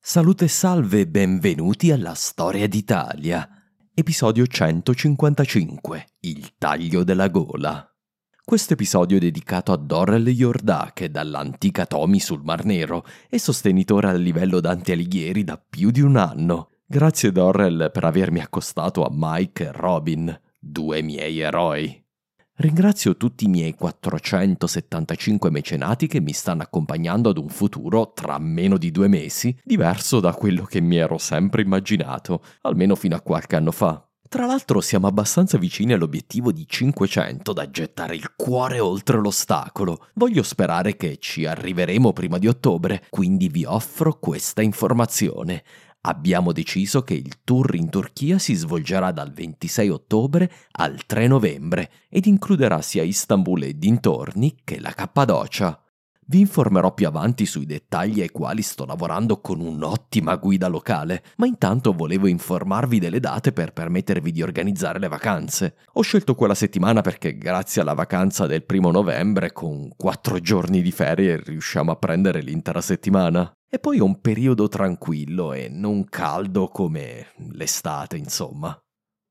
Salute e salve, benvenuti alla Storia d'Italia, episodio 155, Il taglio della gola. Questo episodio è dedicato a Dorel Jordache, dall'antica Tomi sul Mar Nero, e sostenitore al livello Dante Alighieri da più di un anno. Grazie Dorel per avermi accostato a Mike e Robin, due miei eroi. Ringrazio tutti i miei 475 mecenati che mi stanno accompagnando ad un futuro, tra meno di 2 mesi, diverso da quello che mi ero sempre immaginato, almeno fino a qualche anno fa. Tra l'altro siamo abbastanza vicini all'obiettivo di 500 da gettare il cuore oltre l'ostacolo. Voglio sperare che ci arriveremo prima di ottobre, quindi vi offro questa informazione. Abbiamo deciso che il tour in Turchia si svolgerà dal 26 ottobre al 3 novembre ed includerà sia Istanbul e dintorni che la Cappadocia. Vi informerò più avanti sui dettagli ai quali sto lavorando con un'ottima guida locale, ma intanto volevo informarvi delle date per permettervi di organizzare le vacanze. Ho scelto quella settimana perché grazie alla vacanza del 1 novembre, con 4 giorni di ferie, riusciamo a prendere l'intera settimana. E poi è un periodo tranquillo e non caldo come l'estate, insomma.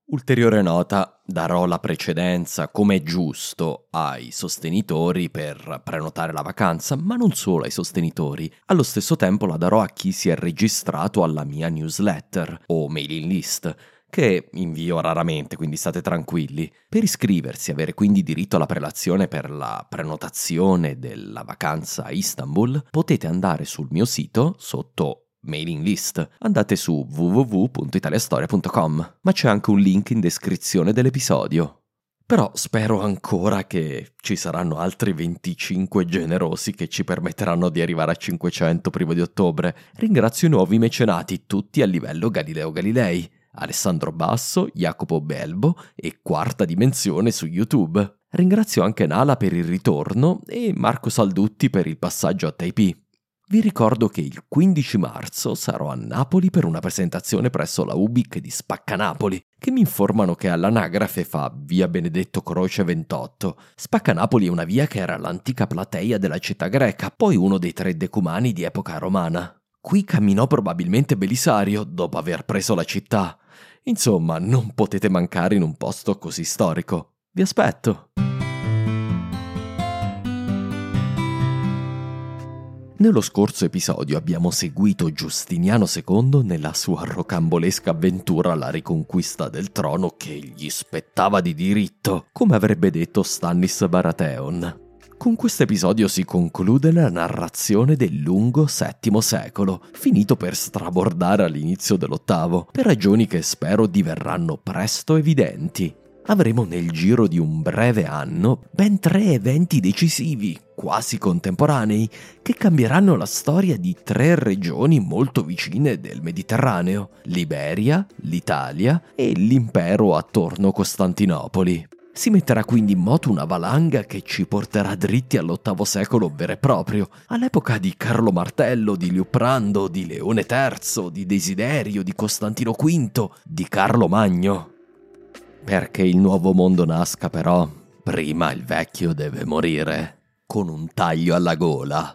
Ulteriore nota, darò la precedenza, come giusto, ai sostenitori per prenotare la vacanza, ma non solo ai sostenitori. Allo stesso tempo la darò a chi si è registrato alla mia newsletter o mailing list, che invio raramente, quindi state tranquilli. Per iscriversi, avere quindi diritto alla prelazione per la prenotazione della vacanza a Istanbul, potete andare sul mio sito sotto mailing list. Andate su www.italiastoria.com, ma c'è anche un link in descrizione dell'episodio. Però spero ancora che ci saranno altri 25 generosi che ci permetteranno di arrivare a 500 prima di ottobre. Ringrazio i nuovi mecenati, tutti a livello Galileo Galilei, Alessandro Basso, Jacopo Belbo e Quarta Dimensione su YouTube. Ringrazio anche Nala per il ritorno e Marco Saldutti per il passaggio a Taipei. Vi ricordo che il 15 marzo sarò a Napoli per una presentazione presso la Ubic di Spaccanapoli, che mi informano che all'anagrafe fa via Benedetto Croce 28. Spaccanapoli è una via che era l'antica plateia della città greca, poi uno dei 3 decumani di epoca romana. Qui camminò probabilmente Belisario dopo aver preso la città. Insomma, non potete mancare in un posto così storico. Vi aspetto! Nello scorso episodio abbiamo seguito Giustiniano II nella sua rocambolesca avventura alla riconquista del trono che gli spettava di diritto, come avrebbe detto Stannis Baratheon. Con questo episodio si conclude la narrazione del lungo VII secolo, finito per strabordare all'inizio dell'VIII, per ragioni che spero diverranno presto evidenti. Avremo nel giro di un breve anno ben 3 eventi decisivi, quasi contemporanei, che cambieranno la storia di 3 regioni molto vicine del Mediterraneo: l'Iberia, l'Italia e l'impero attorno a Costantinopoli. Si metterà quindi in moto una valanga che ci porterà dritti all'VIII secolo vero e proprio, all'epoca di Carlo Martello, di Liutprando, di Leone III, di Desiderio, di Costantino V, di Carlo Magno. Perché il nuovo mondo nasca però, prima il vecchio deve morire, con un taglio alla gola.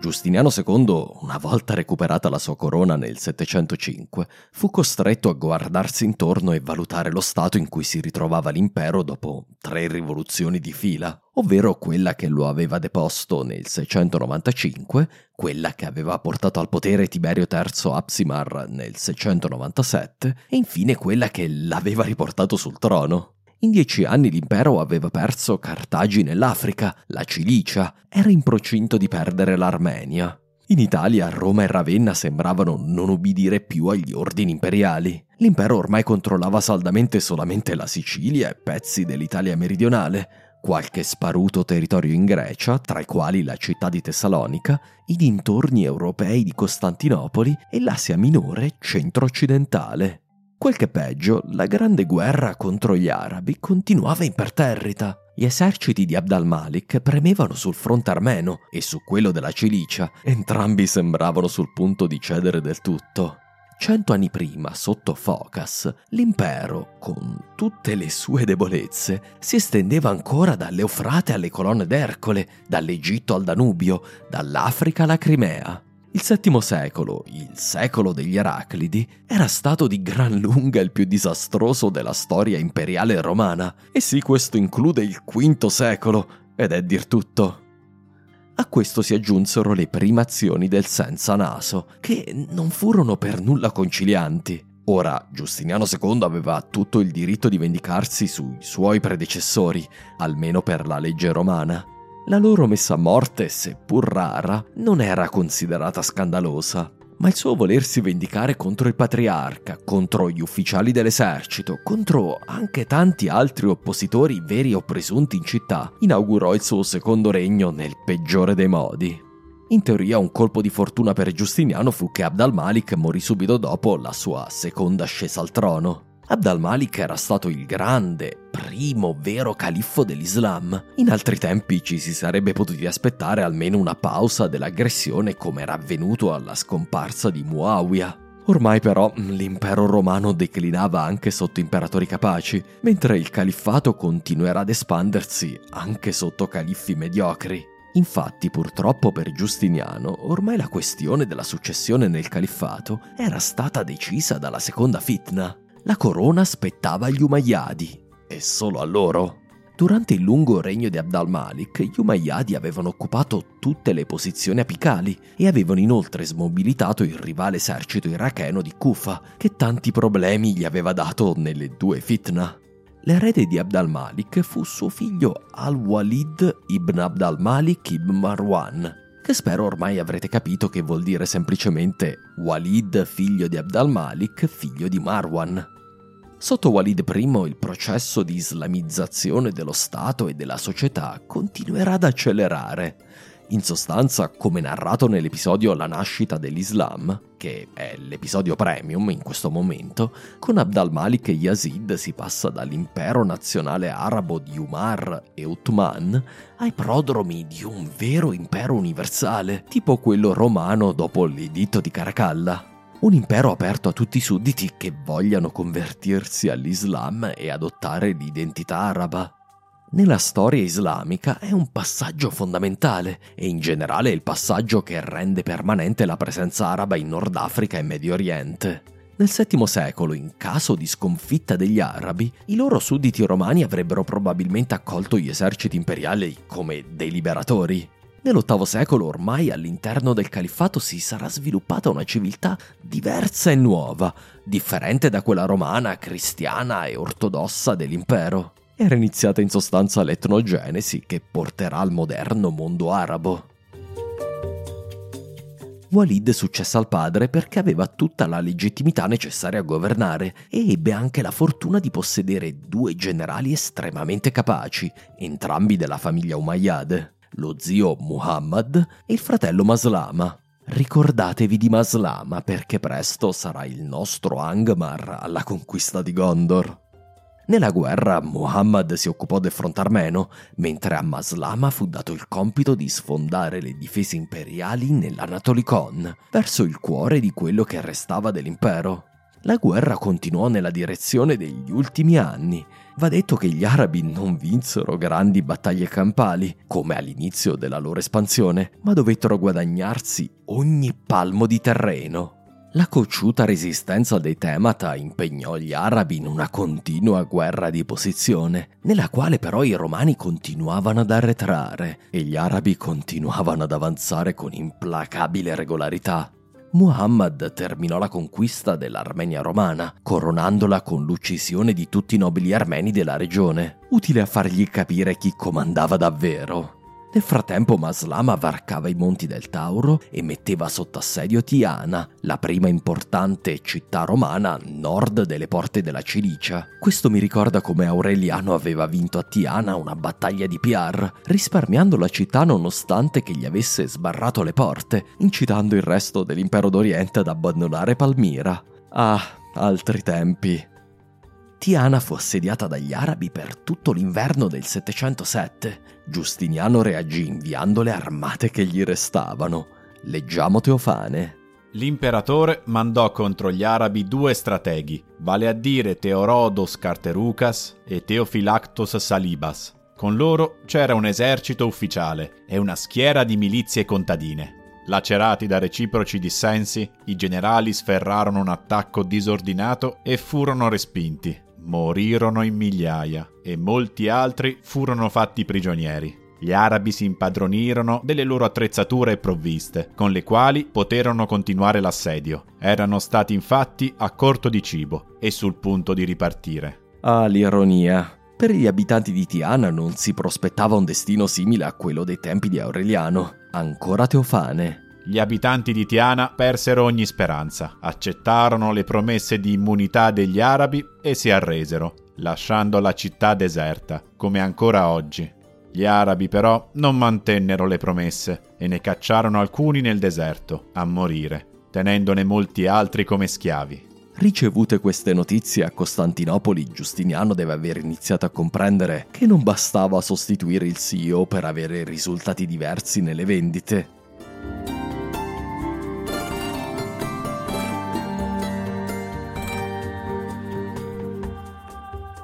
Giustiniano II, una volta recuperata la sua corona nel 705, fu costretto a guardarsi intorno e valutare lo stato in cui si ritrovava l'impero dopo 3 rivoluzioni di fila, ovvero quella che lo aveva deposto nel 695, quella che aveva portato al potere Tiberio III Apsimar nel 697 e infine quella che l'aveva riportato sul trono. In 10 anni l'impero aveva perso Cartagi nell'Africa, la Cilicia, era in procinto di perdere l'Armenia. In Italia, Roma e Ravenna sembravano non obbedire più agli ordini imperiali. L'impero ormai controllava saldamente solamente la Sicilia e pezzi dell'Italia meridionale, qualche sparuto territorio in Grecia, tra i quali la città di Tessalonica, i dintorni europei di Costantinopoli e l'Asia minore centro-occidentale. Quel che peggio, la grande guerra contro gli arabi continuava imperterrita. Gli eserciti di Abd al-Malik premevano sul fronte armeno e su quello della Cilicia, entrambi sembravano sul punto di cedere del tutto. 100 anni prima, sotto Phocas, l'impero, con tutte le sue debolezze, si estendeva ancora dall'Eufrate alle colonne d'Ercole, dall'Egitto al Danubio, dall'Africa alla Crimea. Il VII secolo, il secolo degli Eraclidi, era stato di gran lunga il più disastroso della storia imperiale romana, e sì, questo include il V secolo, ed è dir tutto. A questo si aggiunsero le primazioni del senza naso, che non furono per nulla concilianti. Ora, Giustiniano II aveva tutto il diritto di vendicarsi sui suoi predecessori, almeno per la legge romana. La loro messa a morte, seppur rara, non era considerata scandalosa, ma il suo volersi vendicare contro il patriarca, contro gli ufficiali dell'esercito, contro anche tanti altri oppositori veri o presunti in città, inaugurò il suo secondo regno nel peggiore dei modi. In teoria un colpo di fortuna per Giustiniano fu che Abd al-Malik morì subito dopo la sua seconda ascesa al trono. Abd al-Malik era stato il grande, primo vero califfo dell'Islam. In altri tempi ci si sarebbe potuti aspettare almeno una pausa dell'aggressione come era avvenuto alla scomparsa di Muawiyah. Ormai però l'impero romano declinava anche sotto imperatori capaci, mentre il califfato continuerà ad espandersi anche sotto califfi mediocri. Infatti, purtroppo per Giustiniano, ormai la questione della successione nel califfato era stata decisa dalla seconda fitna. La corona spettava agli Umayyadi, e solo a loro. Durante il lungo regno di Abd al-Malik, gli Umayyadi avevano occupato tutte le posizioni apicali e avevano inoltre smobilitato il rivale esercito iracheno di Kufa, che tanti problemi gli aveva dato nelle 2 fitna. L'erede di Abd al-Malik fu suo figlio al-Walid ibn Abd al-Malik ibn Marwan, che spero ormai avrete capito che vuol dire semplicemente Walid, figlio di Abd al-Malik, figlio di Marwan. Sotto Walid I il processo di islamizzazione dello Stato e della società continuerà ad accelerare. In sostanza, come narrato nell'episodio La nascita dell'Islam, che è l'episodio premium in questo momento, con Abd al-Malik e Yazid si passa dall'impero nazionale arabo di Umar e Uthman ai prodromi di un vero impero universale, tipo quello romano dopo l'editto di Caracalla. Un impero aperto a tutti i sudditi che vogliano convertirsi all'Islam e adottare l'identità araba. Nella storia islamica è un passaggio fondamentale e in generale è il passaggio che rende permanente la presenza araba in Nord Africa e Medio Oriente. Nel VII secolo, in caso di sconfitta degli arabi, i loro sudditi romani avrebbero probabilmente accolto gli eserciti imperiali come dei liberatori. Nell'VIII secolo ormai all'interno del califfato si sarà sviluppata una civiltà diversa e nuova, differente da quella romana, cristiana e ortodossa dell'impero. Era iniziata in sostanza l'etnogenesi che porterà al moderno mondo arabo. Walid successe al padre perché aveva tutta la legittimità necessaria a governare e ebbe anche la fortuna di possedere 2 generali estremamente capaci, entrambi della famiglia Umayyad, lo zio Muhammad e il fratello Maslama. Ricordatevi di Maslama perché presto sarà il nostro Angmar alla conquista di Gondor. Nella guerra Muhammad si occupò del fronte armeno, mentre a Maslama fu dato il compito di sfondare le difese imperiali nell'Anatolikon, verso il cuore di quello che restava dell'impero. La guerra continuò nella direzione degli ultimi anni, Va detto che gli arabi non vinsero grandi battaglie campali, come all'inizio della loro espansione, ma dovettero guadagnarsi ogni palmo di terreno. La cocciuta resistenza dei Temata impegnò gli arabi in una continua guerra di posizione, nella quale però i romani continuavano ad arretrare e gli arabi continuavano ad avanzare con implacabile regolarità. Muhammad terminò la conquista dell'Armenia romana, coronandola con l'uccisione di tutti i nobili armeni della regione, utile a fargli capire chi comandava davvero. Nel frattempo Maslama varcava i monti del Tauro e metteva sotto assedio Tiana, la prima importante città romana a nord delle porte della Cilicia. Questo mi ricorda come Aureliano aveva vinto a Tiana una battaglia di Piar, risparmiando la città nonostante che gli avesse sbarrato le porte, incitando il resto dell'impero d'Oriente ad abbandonare Palmira. Ah, altri tempi. Tiana fu assediata dagli arabi per tutto l'inverno del 707. Giustiniano reagì inviando le armate che gli restavano. Leggiamo Teofane. L'imperatore mandò contro gli arabi due strateghi, vale a dire Teorodos Carterucas e Teofilactos Salibas. Con loro c'era un esercito ufficiale e una schiera di milizie contadine. Lacerati da reciproci dissensi, i generali sferrarono un attacco disordinato e furono respinti. Morirono in migliaia e molti altri furono fatti prigionieri. Gli arabi si impadronirono delle loro attrezzature e provviste, con le quali poterono continuare l'assedio. Erano stati infatti a corto di cibo e sul punto di ripartire. Ah, l'ironia. Per gli abitanti di Tiana non si prospettava un destino simile a quello dei tempi di Aureliano. Ancora Teofane. Gli abitanti di Tiana persero ogni speranza, accettarono le promesse di immunità degli arabi e si arresero, lasciando la città deserta, come ancora oggi. Gli arabi però non mantennero le promesse e ne cacciarono alcuni nel deserto, a morire, tenendone molti altri come schiavi. Ricevute queste notizie a Costantinopoli, Giustiniano deve aver iniziato a comprendere che non bastava sostituire il CEO per avere risultati diversi nelle vendite.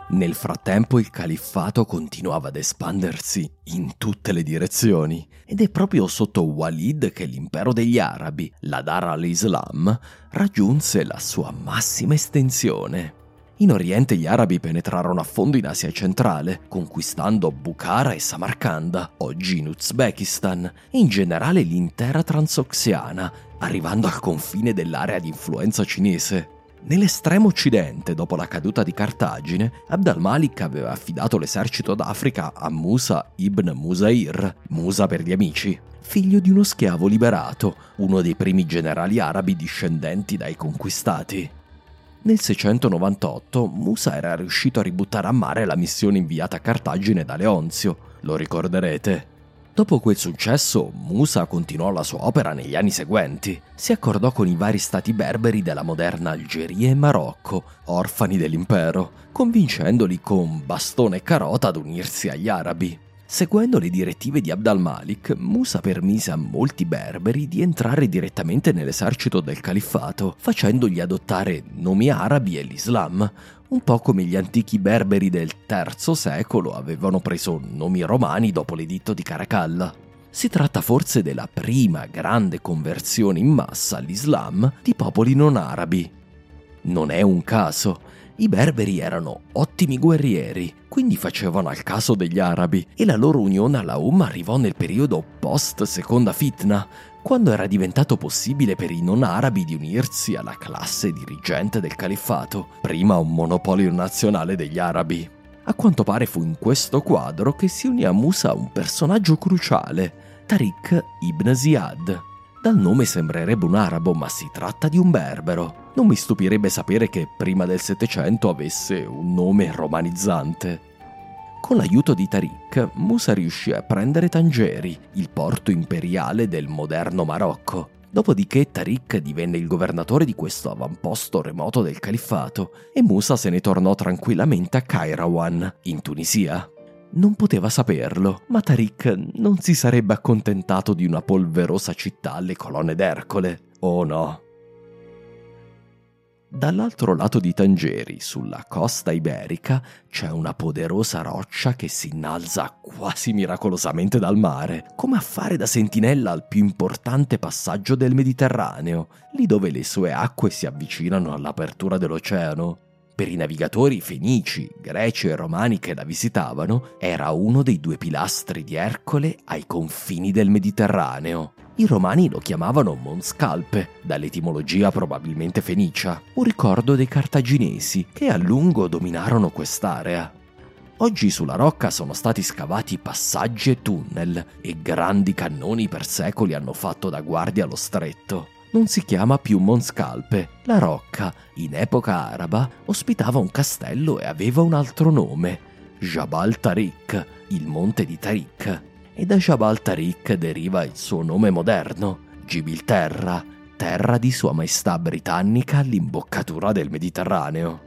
Nel frattempo il califfato continuava ad espandersi in tutte le direzioni ed è proprio sotto Walid che l'impero degli arabi, la Dar al-Islam, raggiunse la sua massima estensione. In Oriente gli arabi penetrarono a fondo in Asia centrale, conquistando Bukhara e Samarcanda, oggi in Uzbekistan, e in generale l'intera transoxiana, arrivando al confine dell'area di influenza cinese. Nell'estremo occidente, dopo la caduta di Cartagine, Abd al-Malik aveva affidato l'esercito d'Africa a Musa ibn Musair, Musa per gli amici, figlio di uno schiavo liberato, uno dei primi generali arabi discendenti dai conquistati. Nel 698 Musa era riuscito a ributtare a mare la missione inviata a Cartagine da Leonzio, lo ricorderete. Dopo quel successo, Musa continuò la sua opera negli anni seguenti. Si accordò con i vari stati berberi della moderna Algeria e Marocco, orfani dell'impero, convincendoli con bastone e carota ad unirsi agli arabi. Seguendo le direttive di Abd al-Malik, Musa permise a molti berberi di entrare direttamente nell'esercito del califfato, facendogli adottare nomi arabi e l'Islam, un po' come gli antichi berberi del III secolo avevano preso nomi romani dopo l'editto di Caracalla. Si tratta forse della prima grande conversione in massa all'Islam di popoli non arabi. Non è un caso. I berberi erano ottimi guerrieri, quindi facevano al caso degli arabi, e la loro unione alla Umma arrivò nel periodo post-seconda fitna, quando era diventato possibile per i non arabi di unirsi alla classe dirigente del califfato, prima un monopolio nazionale degli arabi. A quanto pare fu in questo quadro che si unì a Musa un personaggio cruciale, Tariq ibn Ziyad. Dal nome sembrerebbe un arabo, ma si tratta di un berbero. Non mi stupirebbe sapere che prima del 700 avesse un nome romanizzante. Con l'aiuto di Tariq, Musa riuscì a prendere Tangeri, il porto imperiale del moderno Marocco. Dopodiché Tariq divenne il governatore di questo avamposto remoto del califfato e Musa se ne tornò tranquillamente a Kairawan, in Tunisia. Non poteva saperlo, ma Tariq non si sarebbe accontentato di una polverosa città alle colonne d'Ercole. Oh no! Dall'altro lato di Tangeri, sulla costa iberica, c'è una poderosa roccia che si innalza quasi miracolosamente dal mare, come a fare da sentinella al più importante passaggio del Mediterraneo, lì dove le sue acque si avvicinano all'apertura dell'oceano. Per i navigatori fenici, greci e romani che la visitavano, era uno dei due pilastri di Ercole ai confini del Mediterraneo. I romani lo chiamavano Monscalpe, dall'etimologia probabilmente fenicia, un ricordo dei cartaginesi che a lungo dominarono quest'area. Oggi sulla rocca sono stati scavati passaggi e tunnel, e grandi cannoni per secoli hanno fatto da guardia allo stretto. Non si chiama più Monscalpe. La rocca, in epoca araba, ospitava un castello e aveva un altro nome, Jabal Tarik, il monte di Tarik, e da Jabal Tarik deriva il suo nome moderno, Gibilterra, terra di Sua Maestà Britannica all'imboccatura del Mediterraneo.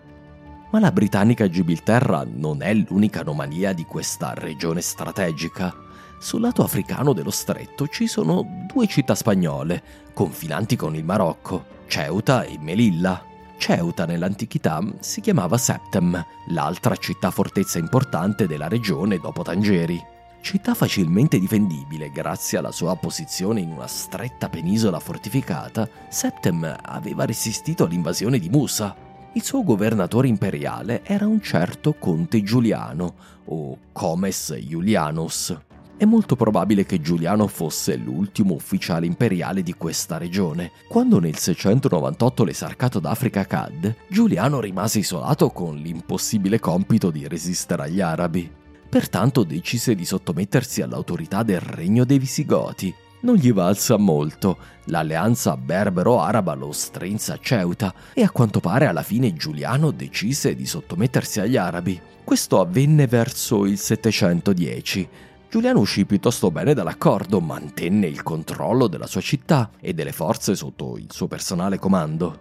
Ma la britannica Gibilterra non è l'unica anomalia di questa regione strategica. Sul lato africano dello stretto ci sono due città spagnole, confinanti con il Marocco, Ceuta e Melilla. Ceuta nell'antichità si chiamava Septem, l'altra città-fortezza importante della regione dopo Tangeri. Città facilmente difendibile grazie alla sua posizione in una stretta penisola fortificata, Septem aveva resistito all'invasione di Musa. Il suo governatore imperiale era un certo conte Giuliano, o Comes Iulianus. È molto probabile che Giuliano fosse l'ultimo ufficiale imperiale di questa regione. Quando nel 698 l'esarcato d'Africa cadde, Giuliano rimase isolato con l'impossibile compito di resistere agli arabi. Pertanto decise di sottomettersi all'autorità del regno dei Visigoti. Non gli valsa molto, l'alleanza berbero-araba lo strinse a Ceuta e a quanto pare alla fine Giuliano decise di sottomettersi agli arabi. Questo avvenne verso il 710. Giuliano uscì piuttosto bene dall'accordo, mantenne il controllo della sua città e delle forze sotto il suo personale comando.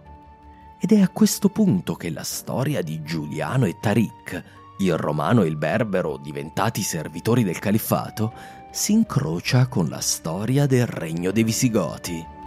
Ed è a questo punto che la storia di Giuliano e Tarik, il romano e il berbero diventati servitori del califfato, si incrocia con la storia del regno dei Visigoti.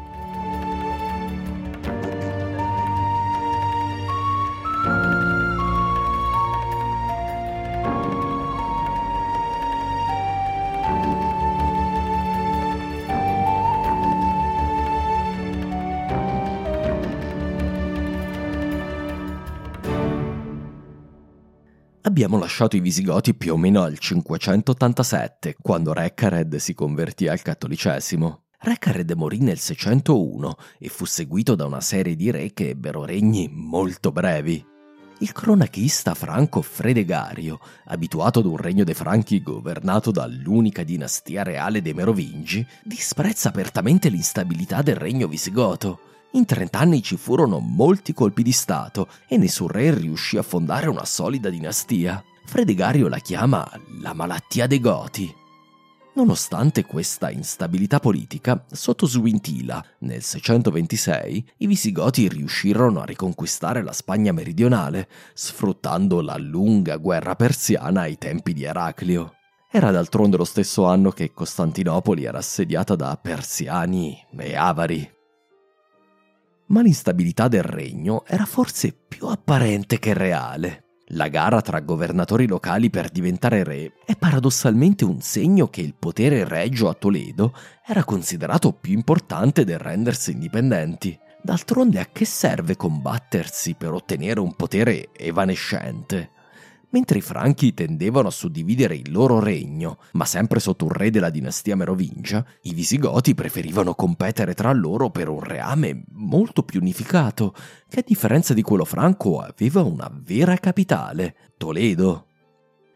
Abbiamo lasciato i Visigoti più o meno al 587, quando Recared si convertì al cattolicesimo. Recared morì nel 601 e fu seguito da una serie di re che ebbero regni molto brevi. Il cronachista franco Fredegario, abituato ad un regno dei Franchi governato dall'unica dinastia reale dei Merovingi, disprezza apertamente l'instabilità del regno visigoto. In 30 anni ci furono molti colpi di stato e nessun re riuscì a fondare una solida dinastia. Fredegario la chiama la malattia dei Goti. Nonostante questa instabilità politica, sotto Swintila, nel 626, i Visigoti riuscirono a riconquistare la Spagna meridionale, sfruttando la lunga guerra persiana ai tempi di Eraclio. Era d'altronde lo stesso anno che Costantinopoli era assediata da persiani e avari. Ma l'instabilità del regno era forse più apparente che reale. La gara tra governatori locali per diventare re è paradossalmente un segno che il potere regio a Toledo era considerato più importante del rendersi indipendenti. D'altronde a che serve combattersi per ottenere un potere evanescente? Mentre i Franchi tendevano a suddividere il loro regno, ma sempre sotto un re della dinastia merovingia, i Visigoti preferivano competere tra loro per un reame molto più unificato, che a differenza di quello franco aveva una vera capitale, Toledo.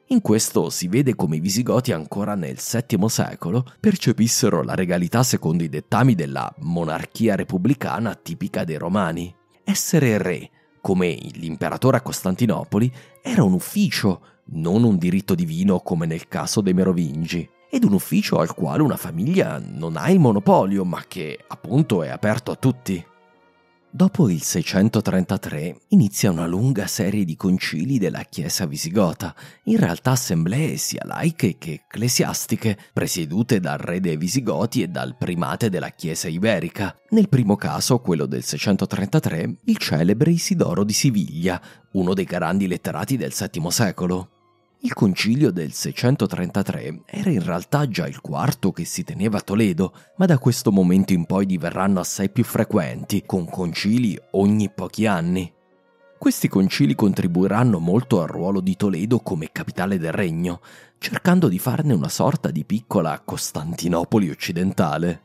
In questo si vede come i Visigoti ancora nel VII secolo percepissero la regalità secondo i dettami della monarchia repubblicana tipica dei Romani. Essere re, come l'imperatore a Costantinopoli, era un ufficio, non un diritto divino come nel caso dei Merovingi, ed un ufficio al quale una famiglia non ha il monopolio, ma che appunto è aperto a tutti. Dopo il 633 inizia una lunga serie di concili della Chiesa visigota, in realtà assemblee sia laiche che ecclesiastiche, presiedute dal re dei Visigoti e dal primate della Chiesa iberica. Nel primo caso, quello del 633, il celebre Isidoro di Siviglia, uno dei grandi letterati del VII secolo. Il concilio del 633 era in realtà già il quarto che si teneva a Toledo, ma da questo momento in poi diverranno assai più frequenti, con concili ogni pochi anni. Questi concili contribuiranno molto al ruolo di Toledo come capitale del regno, cercando di farne una sorta di piccola Costantinopoli occidentale.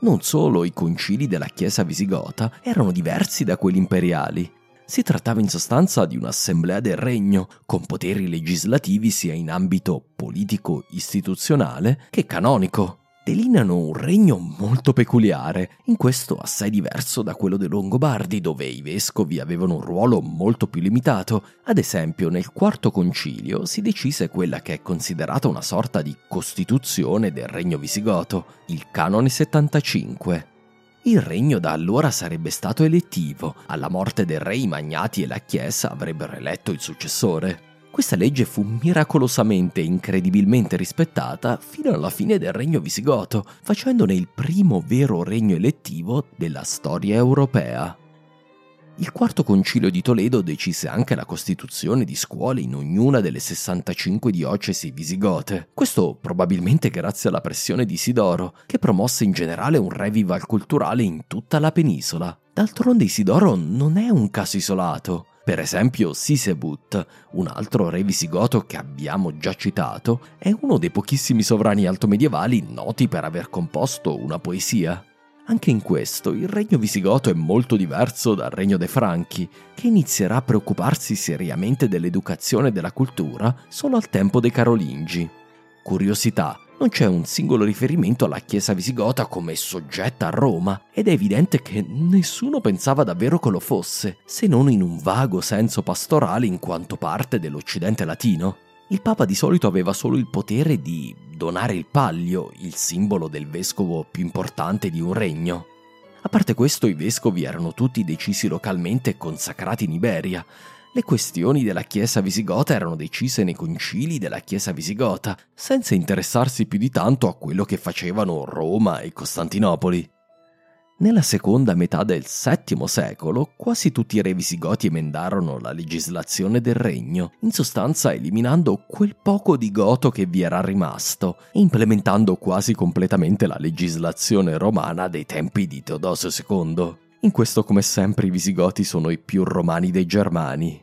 Non solo i concili della Chiesa visigota erano diversi da quelli imperiali. Si trattava in sostanza di un'assemblea del regno, con poteri legislativi sia in ambito politico-istituzionale che canonico. Delineano un regno molto peculiare, in questo assai diverso da quello dei Longobardi, dove i vescovi avevano un ruolo molto più limitato. Ad esempio, nel quarto concilio si decise quella che è considerata una sorta di costituzione del regno visigoto, il Canone 75. Il regno da allora sarebbe stato elettivo, alla morte del re i magnati e la Chiesa avrebbero eletto il successore. Questa legge fu miracolosamente e incredibilmente rispettata fino alla fine del regno visigoto, facendone il primo vero regno elettivo della storia europea. Il quarto concilio di Toledo decise anche la costituzione di scuole in ognuna delle 65 diocesi visigote, questo probabilmente grazie alla pressione di Isidoro, che promosse in generale un revival culturale in tutta la penisola. D'altronde Isidoro non è un caso isolato. Per esempio Sisebut, un altro re visigoto che abbiamo già citato, è uno dei pochissimi sovrani altomedievali noti per aver composto una poesia. Anche in questo il regno visigoto è molto diverso dal regno dei Franchi, che inizierà a preoccuparsi seriamente dell'educazione e della cultura solo al tempo dei Carolingi. Curiosità, non c'è un singolo riferimento alla Chiesa visigota come soggetta a Roma, ed è evidente che nessuno pensava davvero che lo fosse, se non in un vago senso pastorale in quanto parte dell'Occidente latino. Il Papa di solito aveva solo il potere di donare il pallio, il simbolo del vescovo più importante di un regno. A parte questo, i vescovi erano tutti decisi localmente e consacrati in Iberia. Le questioni della Chiesa visigota erano decise nei concili della Chiesa visigota, senza interessarsi più di tanto a quello che facevano Roma e Costantinopoli. Nella seconda metà del VII secolo, quasi tutti i re visigoti emendarono la legislazione del regno, in sostanza eliminando quel poco di goto che vi era rimasto, e implementando quasi completamente la legislazione romana dei tempi di Teodosio II. In questo, come sempre, i visigoti sono i più romani dei germani.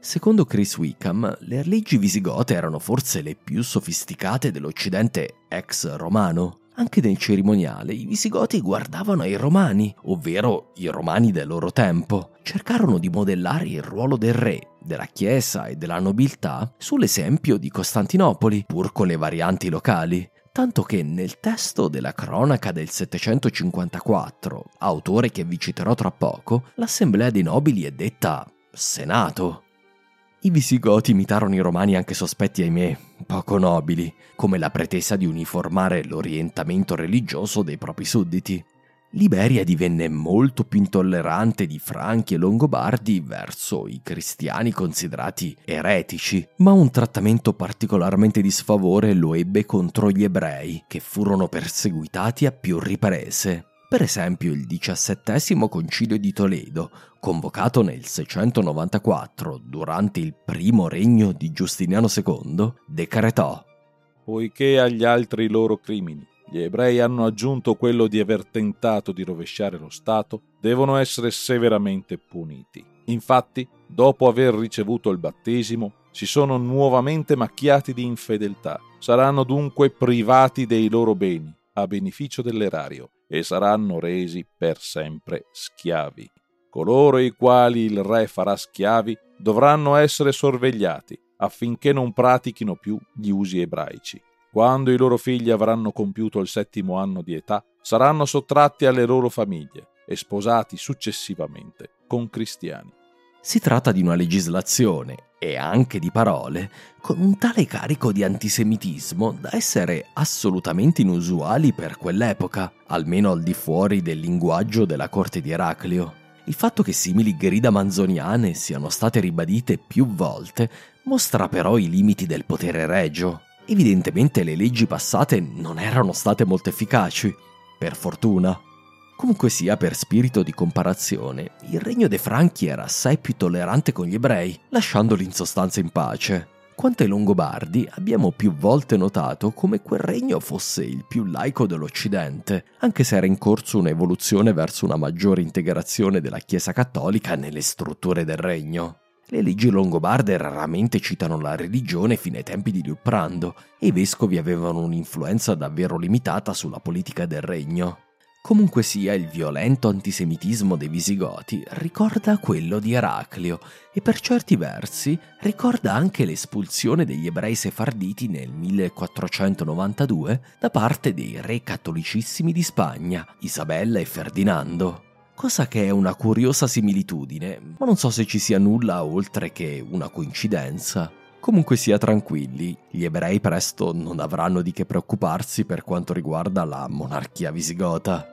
Secondo Chris Wickham, le leggi visigote erano forse le più sofisticate dell'Occidente ex-romano. Anche nel cerimoniale i visigoti guardavano ai romani, ovvero i romani del loro tempo. Cercarono di modellare il ruolo del re, della chiesa e della nobiltà sull'esempio di Costantinopoli, pur con le varianti locali. Tanto che nel testo della cronaca del 754, autore che vi citerò tra poco, l'assemblea dei nobili è detta Senato. I visigoti imitarono i romani anche sospetti, ahimè, poco nobili, come la pretesa di uniformare l'orientamento religioso dei propri sudditi. L'Iberia divenne molto più intollerante di Franchi e Longobardi verso i cristiani considerati eretici, ma un trattamento particolarmente di sfavore lo ebbe contro gli ebrei, che furono perseguitati a più riprese. Per esempio il 17° concilio di Toledo, convocato nel 694 durante il primo regno di Giustiniano II, decretò: poiché agli altri loro crimini gli ebrei hanno aggiunto quello di aver tentato di rovesciare lo Stato, devono essere severamente puniti. Infatti, dopo aver ricevuto il battesimo, si sono nuovamente macchiati di infedeltà. Saranno dunque privati dei loro beni, a beneficio dell'erario, e saranno resi per sempre schiavi. Coloro i quali il re farà schiavi dovranno essere sorvegliati affinché non pratichino più gli usi ebraici. Quando i loro figli avranno compiuto il 7° anno di età, saranno sottratti alle loro famiglie e sposati successivamente con cristiani. Si tratta di una legislazione, e anche di parole, con un tale carico di antisemitismo da essere assolutamente inusuali per quell'epoca, almeno al di fuori del linguaggio della corte di Eraclio. Il fatto che simili grida manzoniane siano state ribadite più volte mostra però i limiti del potere regio. Evidentemente le leggi passate non erano state molto efficaci, per fortuna. Comunque sia, per spirito di comparazione, il regno dei Franchi era assai più tollerante con gli ebrei, lasciandoli in sostanza in pace. Quanto ai Longobardi, abbiamo più volte notato come quel regno fosse il più laico dell'Occidente, anche se era in corso un'evoluzione verso una maggiore integrazione della Chiesa cattolica nelle strutture del regno. Le leggi longobarde raramente citano la religione fino ai tempi di Liutprando, e i vescovi avevano un'influenza davvero limitata sulla politica del regno. Comunque sia, il violento antisemitismo dei Visigoti ricorda quello di Eraclio e per certi versi ricorda anche l'espulsione degli ebrei sefarditi nel 1492 da parte dei re cattolicissimi di Spagna, Isabella e Ferdinando. Cosa che è una curiosa similitudine, ma non so se ci sia nulla oltre che una coincidenza. Comunque sia, tranquilli, gli ebrei presto non avranno di che preoccuparsi per quanto riguarda la monarchia visigota.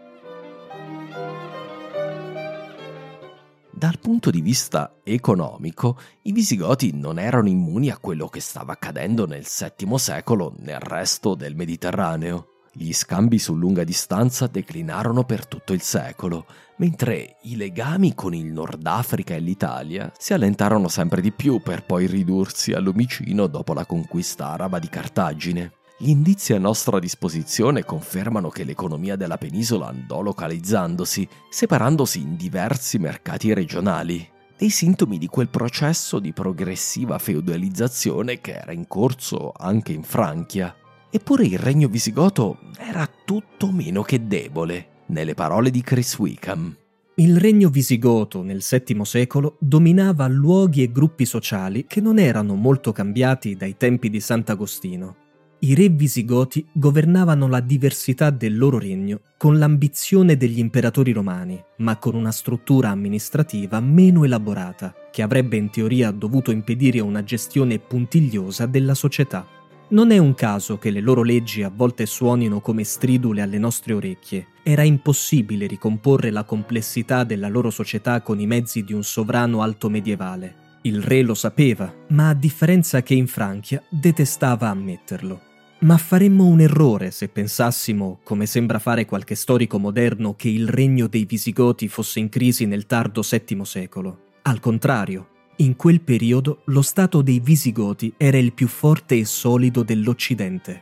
Dal punto di vista economico, i Visigoti non erano immuni a quello che stava accadendo nel VII secolo nel resto del Mediterraneo. Gli scambi su lunga distanza declinarono per tutto il secolo, mentre i legami con il Nord Africa e l'Italia si allentarono sempre di più per poi ridursi al lumicino dopo la conquista araba di Cartagine. Gli indizi a nostra disposizione confermano che l'economia della penisola andò localizzandosi, separandosi in diversi mercati regionali. Dei sintomi di quel processo di progressiva feudalizzazione che era in corso anche in Francia. Eppure il regno visigoto era tutto meno che debole, nelle parole di Chris Wickham. Il regno visigoto nel VII secolo dominava luoghi e gruppi sociali che non erano molto cambiati dai tempi di Sant'Agostino. I re visigoti governavano la diversità del loro regno con l'ambizione degli imperatori romani, ma con una struttura amministrativa meno elaborata, che avrebbe in teoria dovuto impedire una gestione puntigliosa della società. Non è un caso che le loro leggi a volte suonino come stridule alle nostre orecchie. Era impossibile ricomporre la complessità della loro società con i mezzi di un sovrano alto medievale. Il re lo sapeva, ma a differenza che in Francia, detestava ammetterlo. Ma faremmo un errore se pensassimo, come sembra fare qualche storico moderno, che il regno dei Visigoti fosse in crisi nel tardo VII secolo. Al contrario. In quel periodo lo stato dei Visigoti era il più forte e solido dell'Occidente.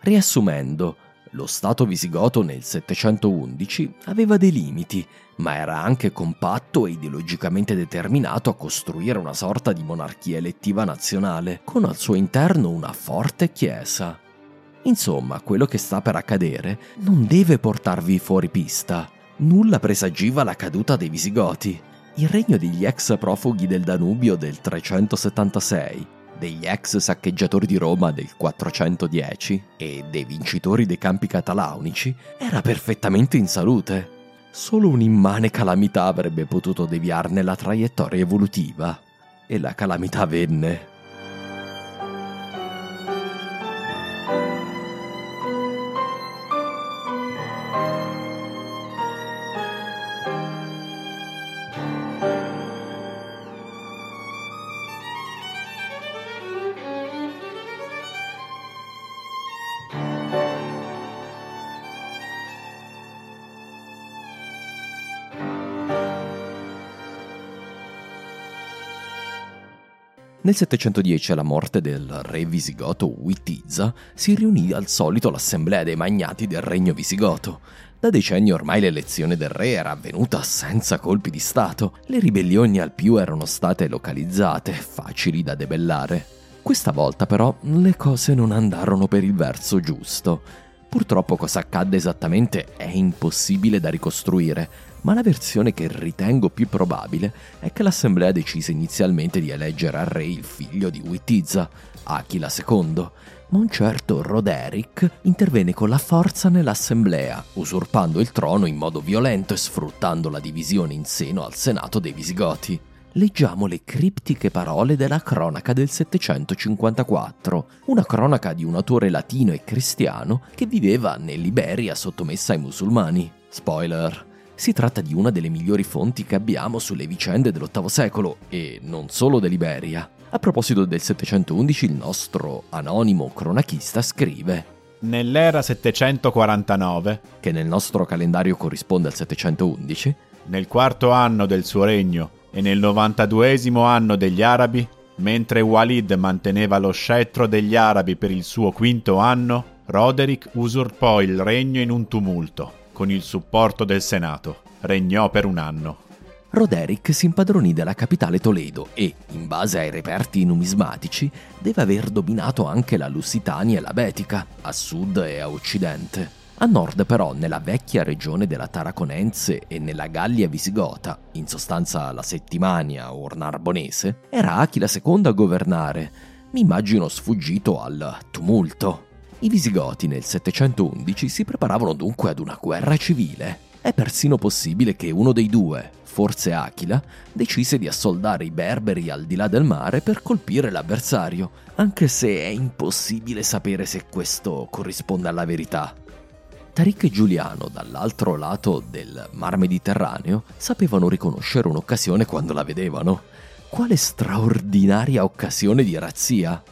Riassumendo, lo stato visigoto nel 711 aveva dei limiti, ma era anche compatto e ideologicamente determinato a costruire una sorta di monarchia elettiva nazionale, con al suo interno una forte chiesa. Insomma, quello che sta per accadere non deve portarvi fuori pista. Nulla presagiva la caduta dei Visigoti. Il regno degli ex profughi del Danubio del 376, degli ex saccheggiatori di Roma del 410 e dei vincitori dei campi catalaunici era perfettamente in salute. Solo un'immane calamità avrebbe potuto deviarne la traiettoria evolutiva. E la calamità venne. Nel 710, alla morte del re visigoto Witiza, si riunì al solito l'assemblea dei magnati del regno visigoto. Da decenni ormai l'elezione del re era avvenuta senza colpi di stato, le ribellioni al più erano state localizzate, facili da debellare. Questa volta però le cose non andarono per il verso giusto. Purtroppo cosa accadde esattamente è impossibile da ricostruire, ma la versione che ritengo più probabile è che l'assemblea decise inizialmente di eleggere al re il figlio di Witiza, Achila II, ma un certo Roderic intervenne con la forza nell'assemblea, usurpando il trono in modo violento e sfruttando la divisione in seno al senato dei Visigoti. leggiamo le criptiche parole della cronaca del 754, una cronaca di un autore latino e cristiano che viveva nell'Iberia sottomessa ai musulmani. Spoiler! Si tratta di una delle migliori fonti che abbiamo sulle vicende dell'VIII secolo, e non solo dell'Iberia. A proposito del 711, il nostro anonimo cronachista scrive: nell'era 749, che nel nostro calendario corrisponde al 711, nel quarto anno del suo regno e nel 92esimo anno degli Arabi, mentre Walid manteneva lo scettro degli Arabi per il suo quinto anno, Roderick usurpò il regno in un tumulto, con il supporto del Senato. Regnò per un anno. Roderick si impadronì della capitale Toledo e, in base ai reperti numismatici, deve aver dominato anche la Lusitania e la Betica, a sud e a occidente. A nord però, nella vecchia regione della Tarraconense e nella Gallia Visigota, in sostanza la Settimania o Narbonese, era Achila II a governare, mi immagino sfuggito al tumulto. I Visigoti nel 711 si preparavano dunque ad una guerra civile. È persino possibile che uno dei due, forse Achila, decise di assoldare i berberi al di là del mare per colpire l'avversario, anche se è impossibile sapere se questo corrisponde alla verità. Tariq e Giuliano, dall'altro lato del Mar Mediterraneo, sapevano riconoscere un'occasione quando la vedevano. Quale straordinaria occasione di razzia!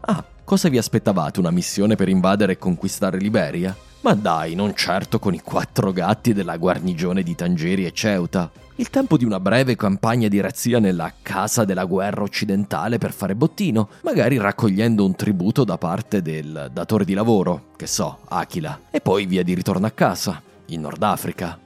Ah, cosa vi aspettavate? Una missione per invadere e conquistare l'Iberia? Ma dai, non certo con i quattro gatti della guarnigione di Tangeri e Ceuta. Il tempo di una breve campagna di razzia nella casa della guerra occidentale per fare bottino, magari raccogliendo un tributo da parte del datore di lavoro, che so, Achila, e poi via di ritorno a casa, in Nord Africa.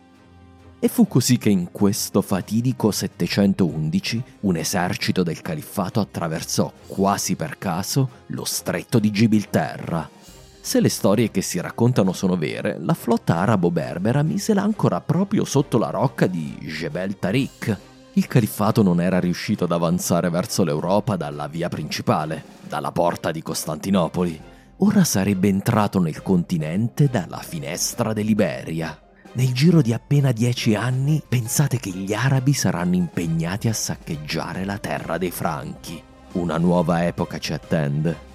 E fu così che in questo fatidico 711 un esercito del califfato attraversò quasi per caso lo stretto di Gibilterra. Se le storie che si raccontano sono vere, la flotta arabo-berbera mise l'ancora proprio sotto la rocca di Jebel Tariq. Il califfato non era riuscito ad avanzare verso l'Europa dalla via principale, dalla porta di Costantinopoli. Ora sarebbe entrato nel continente dalla finestra dell'Iberia. Nel giro di appena 10 anni, pensate che gli arabi saranno impegnati a saccheggiare la terra dei Franchi. Una nuova epoca ci attende.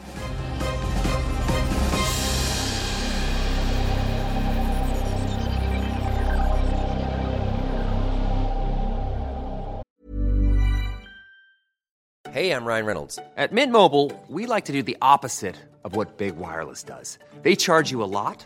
Hey, I'm Ryan Reynolds. At Mint Mobile, we like to do the opposite of what Big Wireless does. They charge you a lot,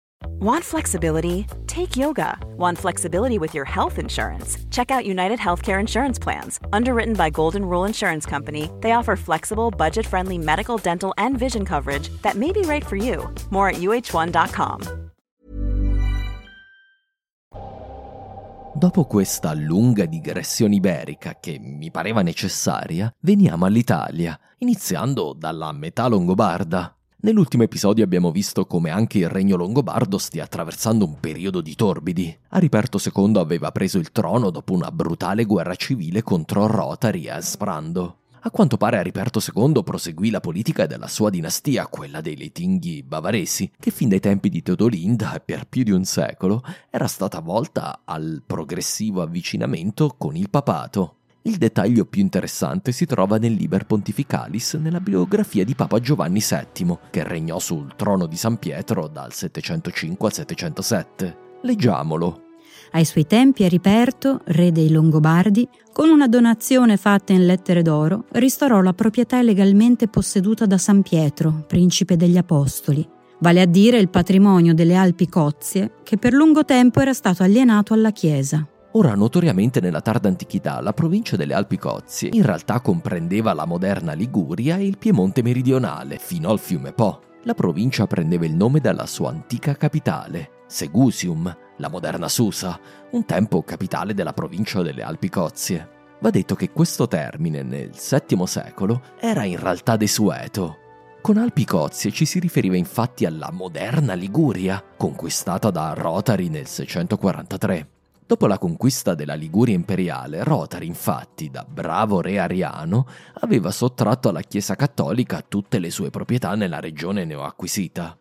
Want flexibility? Take yoga. Want flexibility with your health insurance? Check out United Healthcare Insurance Plans. Underwritten by Golden Rule Insurance Company, they offer flexible, budget-friendly medical, dental, and vision coverage that may be right for you. More at uh1.com. Dopo questa lunga digressione iberica che mi pareva necessaria, veniamo all'Italia, iniziando dalla metà longobarda. Nell'ultimo episodio abbiamo visto come anche il regno longobardo stia attraversando un periodo di torbidi. Ariperto II aveva preso il trono dopo una brutale guerra civile contro Rotari e Asprando. A quanto pare Ariperto II proseguì la politica della sua dinastia, quella dei Letinghi bavaresi, che fin dai tempi di Teodolinda e per più di un secolo era stata volta al progressivo avvicinamento con il papato. Il dettaglio più interessante si trova nel Liber Pontificalis, nella biografia di Papa Giovanni VII, che regnò sul trono di San Pietro dal 705 al 707. Leggiamolo. Ai suoi tempi Ariperto, re dei Longobardi, con una donazione fatta in lettere d'oro, ristorò la proprietà illegalmente posseduta da San Pietro, principe degli Apostoli, vale a dire il patrimonio delle Alpi Cozie, che per lungo tempo era stato alienato alla Chiesa. Ora, notoriamente nella tarda antichità, la provincia delle Alpi Cozie in realtà comprendeva la moderna Liguria e il Piemonte meridionale, fino al fiume Po. La provincia prendeva il nome dalla sua antica capitale, Segusium, la moderna Susa, un tempo capitale della provincia delle Alpi Cozie. Va detto che questo termine, nel VII secolo, era in realtà desueto. Con Alpi Cozie ci si riferiva infatti alla moderna Liguria, conquistata da Rotari nel 643. Dopo la conquista della Liguria imperiale, Rotari, infatti, da bravo re ariano, aveva sottratto alla Chiesa cattolica tutte le sue proprietà nella regione neoacquisita.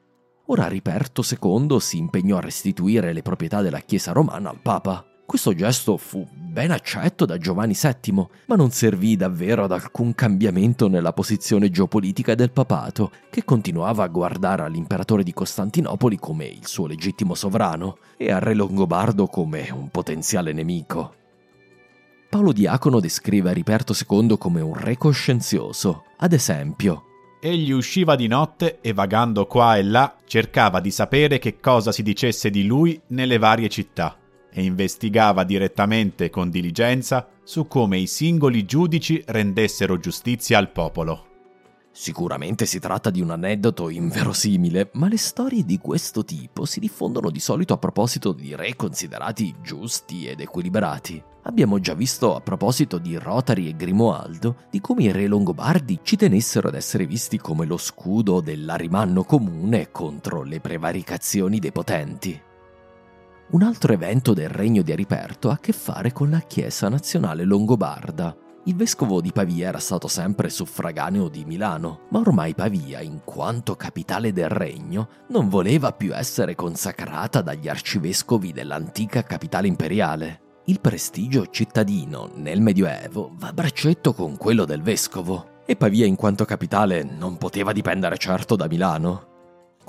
Ora Riperto II si impegnò a restituire le proprietà della Chiesa romana al Papa. Questo gesto fu ben accetto da Giovanni VII, ma non servì davvero ad alcun cambiamento nella posizione geopolitica del papato, che continuava a guardare all'imperatore di Costantinopoli come il suo legittimo sovrano e al re longobardo come un potenziale nemico. Paolo Diacono descrive Riperto II come un re coscienzioso. Ad esempio, egli usciva di notte e vagando qua e là cercava di sapere che cosa si dicesse di lui nelle varie città, e investigava direttamente con diligenza su come i singoli giudici rendessero giustizia al popolo. Sicuramente si tratta di un aneddoto inverosimile, ma le storie di questo tipo si diffondono di solito a proposito di re considerati giusti ed equilibrati. Abbiamo già visto a proposito di Rotari e Grimoaldo di come i re longobardi ci tenessero ad essere visti come lo scudo dell'arimanno comune contro le prevaricazioni dei potenti. Un altro evento del regno di Ariperto ha a che fare con la Chiesa nazionale longobarda. Il vescovo di Pavia era stato sempre suffraganeo di Milano, ma ormai Pavia, in quanto capitale del regno, non voleva più essere consacrata dagli arcivescovi dell'antica capitale imperiale. Il prestigio cittadino nel Medioevo va a braccetto con quello del vescovo, e Pavia, in quanto capitale, non poteva dipendere certo da Milano.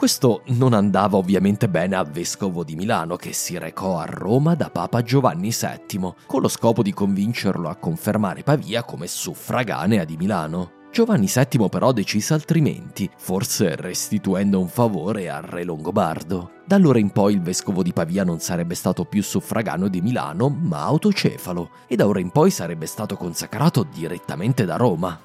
Questo non andava ovviamente bene al vescovo di Milano, che si recò a Roma da Papa Giovanni VII, con lo scopo di convincerlo a confermare Pavia come suffraganea di Milano. Giovanni VII però decise altrimenti, forse restituendo un favore al re longobardo. Da allora in poi il vescovo di Pavia non sarebbe stato più suffraganeo di Milano, ma autocefalo, e da ora in poi sarebbe stato consacrato direttamente da Roma.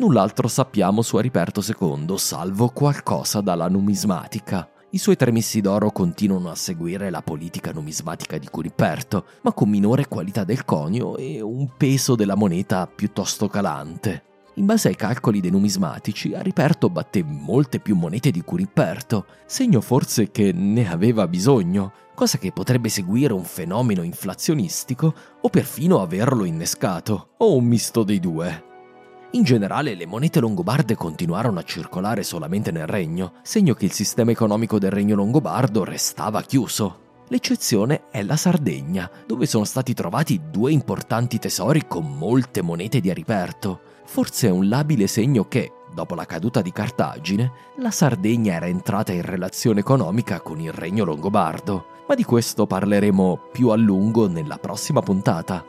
Null'altro sappiamo su Ariperto II, salvo qualcosa dalla numismatica. I suoi tre missi d'oro continuano a seguire la politica numismatica di Cuniperto, ma con minore qualità del conio e un peso della moneta piuttosto calante. In base ai calcoli dei numismatici, Ariperto batté molte più monete di Cuniperto, segno forse che ne aveva bisogno, cosa che potrebbe seguire un fenomeno inflazionistico o perfino averlo innescato, o un misto dei due. In generale, le monete longobarde continuarono a circolare solamente nel regno, segno che il sistema economico del regno longobardo restava chiuso. L'eccezione è la Sardegna, dove sono stati trovati due importanti tesori con molte monete di Ariperto. Forse è un labile segno che, dopo la caduta di Cartagine, la Sardegna era entrata in relazione economica con il regno longobardo, ma di questo parleremo più a lungo nella prossima puntata.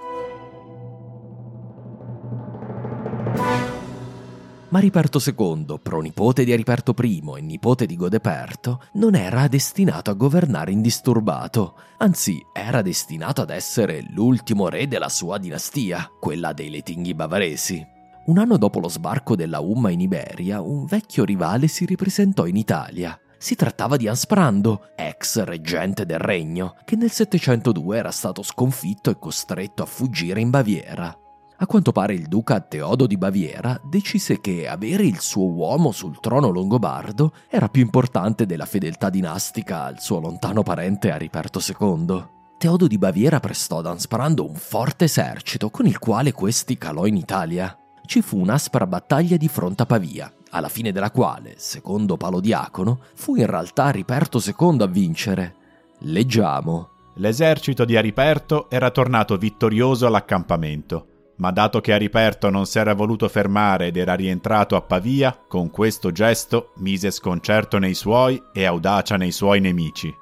Ma Riperto II, pronipote di Ariperto I e nipote di Godeperto, non era destinato a governare indisturbato, anzi era destinato ad essere l'ultimo re della sua dinastia, quella dei Letinghi bavaresi. Un anno dopo lo sbarco della Umma in Iberia, un vecchio rivale si ripresentò in Italia. Si trattava di Ansprando, ex reggente del regno, che nel 702 era stato sconfitto e costretto a fuggire in Baviera. A quanto pare il duca Teodo di Baviera decise che avere il suo uomo sul trono longobardo era più importante della fedeltà dinastica al suo lontano parente Ariperto II. Teodo di Baviera prestò ad Ansprando un forte esercito, con il quale questi calò in Italia. Ci fu un'aspra battaglia di fronte a Pavia, alla fine della quale, secondo Paolo Diacono, fu in realtà Ariperto II a vincere. Leggiamo. L'esercito di Ariperto era tornato vittorioso all'accampamento. Ma dato che Ariperto non si era voluto fermare ed era rientrato a Pavia, con questo gesto mise sconcerto nei suoi e audacia nei suoi nemici.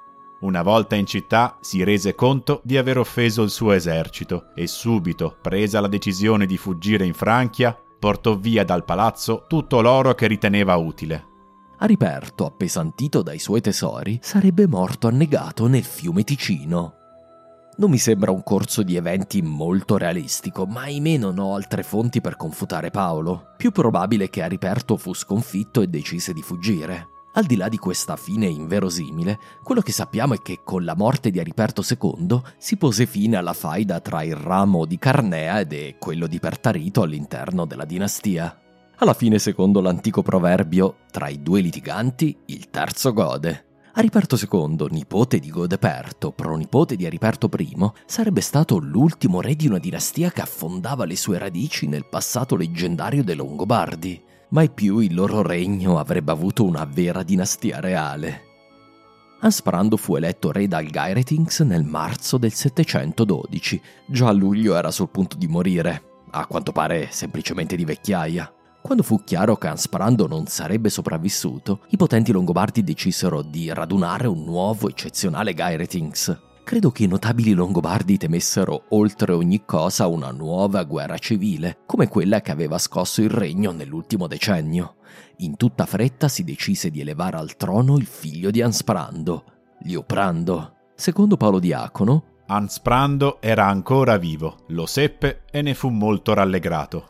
Una volta in città si rese conto di aver offeso il suo esercito e subito, presa la decisione di fuggire in Franchia, portò via dal palazzo tutto l'oro che riteneva utile. Ariperto, appesantito dai suoi tesori, sarebbe morto annegato nel fiume Ticino. Non mi sembra un corso di eventi molto realistico, ma ahimè non ho altre fonti per confutare Paolo. Più probabile che Ariperto fu sconfitto e decise di fuggire. Al di là di questa fine inverosimile, quello che sappiamo è che con la morte di Ariperto II si pose fine alla faida tra il ramo di Carnea ed quello di Pertarito all'interno della dinastia. Alla fine, secondo l'antico proverbio, tra i due litiganti il terzo gode. Ariperto II, nipote di Godeperto, pronipote di Ariperto I, sarebbe stato l'ultimo re di una dinastia che affondava le sue radici nel passato leggendario dei Longobardi. Mai più il loro regno avrebbe avuto una vera dinastia reale. Ansprando fu eletto re dal Geiretings nel marzo del 712, già a luglio era sul punto di morire, a quanto pare semplicemente di vecchiaia. Quando fu chiaro che Ansprando non sarebbe sopravvissuto, i potenti Longobardi decisero di radunare un nuovo eccezionale Geiretings. Credo che i notabili Longobardi temessero oltre ogni cosa una nuova guerra civile, come quella che aveva scosso il regno nell'ultimo decennio. In tutta fretta si decise di elevare al trono il figlio di Ansprando, Lioprando. Secondo Paolo Diacono, Ansprando era ancora vivo, lo seppe e ne fu molto rallegrato.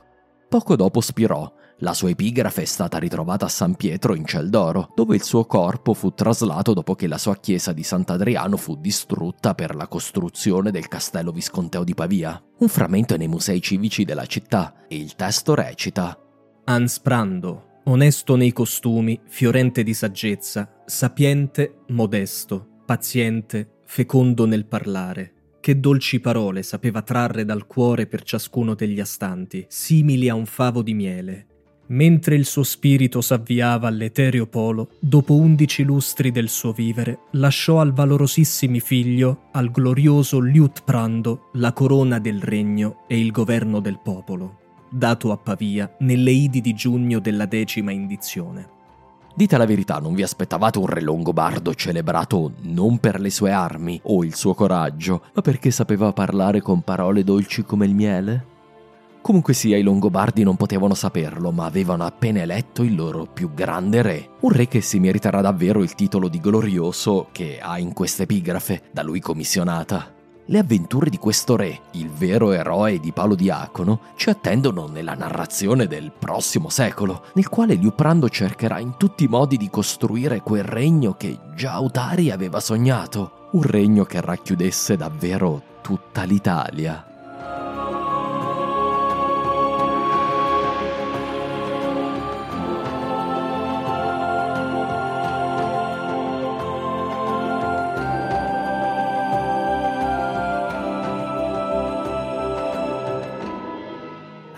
Poco dopo spirò. La sua epigrafe è stata ritrovata a San Pietro in Celdoro, dove il suo corpo fu traslato dopo che la sua chiesa di Sant'Adriano fu distrutta per la costruzione del castello visconteo di Pavia. Un frammento è nei musei civici della città e il testo recita: Ansprando, onesto nei costumi, fiorente di saggezza, sapiente, modesto, paziente, fecondo nel parlare. Che dolci parole sapeva trarre dal cuore per ciascuno degli astanti, simili a un favo di miele. Mentre il suo spirito s'avviava all'etereo polo, dopo 11 lustri del suo vivere, lasciò al valorosissimi figlio, al glorioso Liutprando, la corona del regno e il governo del popolo, dato a Pavia nelle idi di giugno della 10ª indizione. Dite la verità, non vi aspettavate un re longobardo celebrato non per le sue armi o il suo coraggio, ma perché sapeva parlare con parole dolci come il miele? Comunque sia, i Longobardi non potevano saperlo, ma avevano appena eletto il loro più grande re. Un re che si meriterà davvero il titolo di glorioso che ha in questa epigrafe, da lui commissionata. Le avventure di questo re, il vero eroe di Paolo Diacono, ci attendono nella narrazione del prossimo secolo, nel quale Liutprando cercherà in tutti i modi di costruire quel regno che già Autari aveva sognato. Un regno che racchiudesse davvero tutta l'Italia.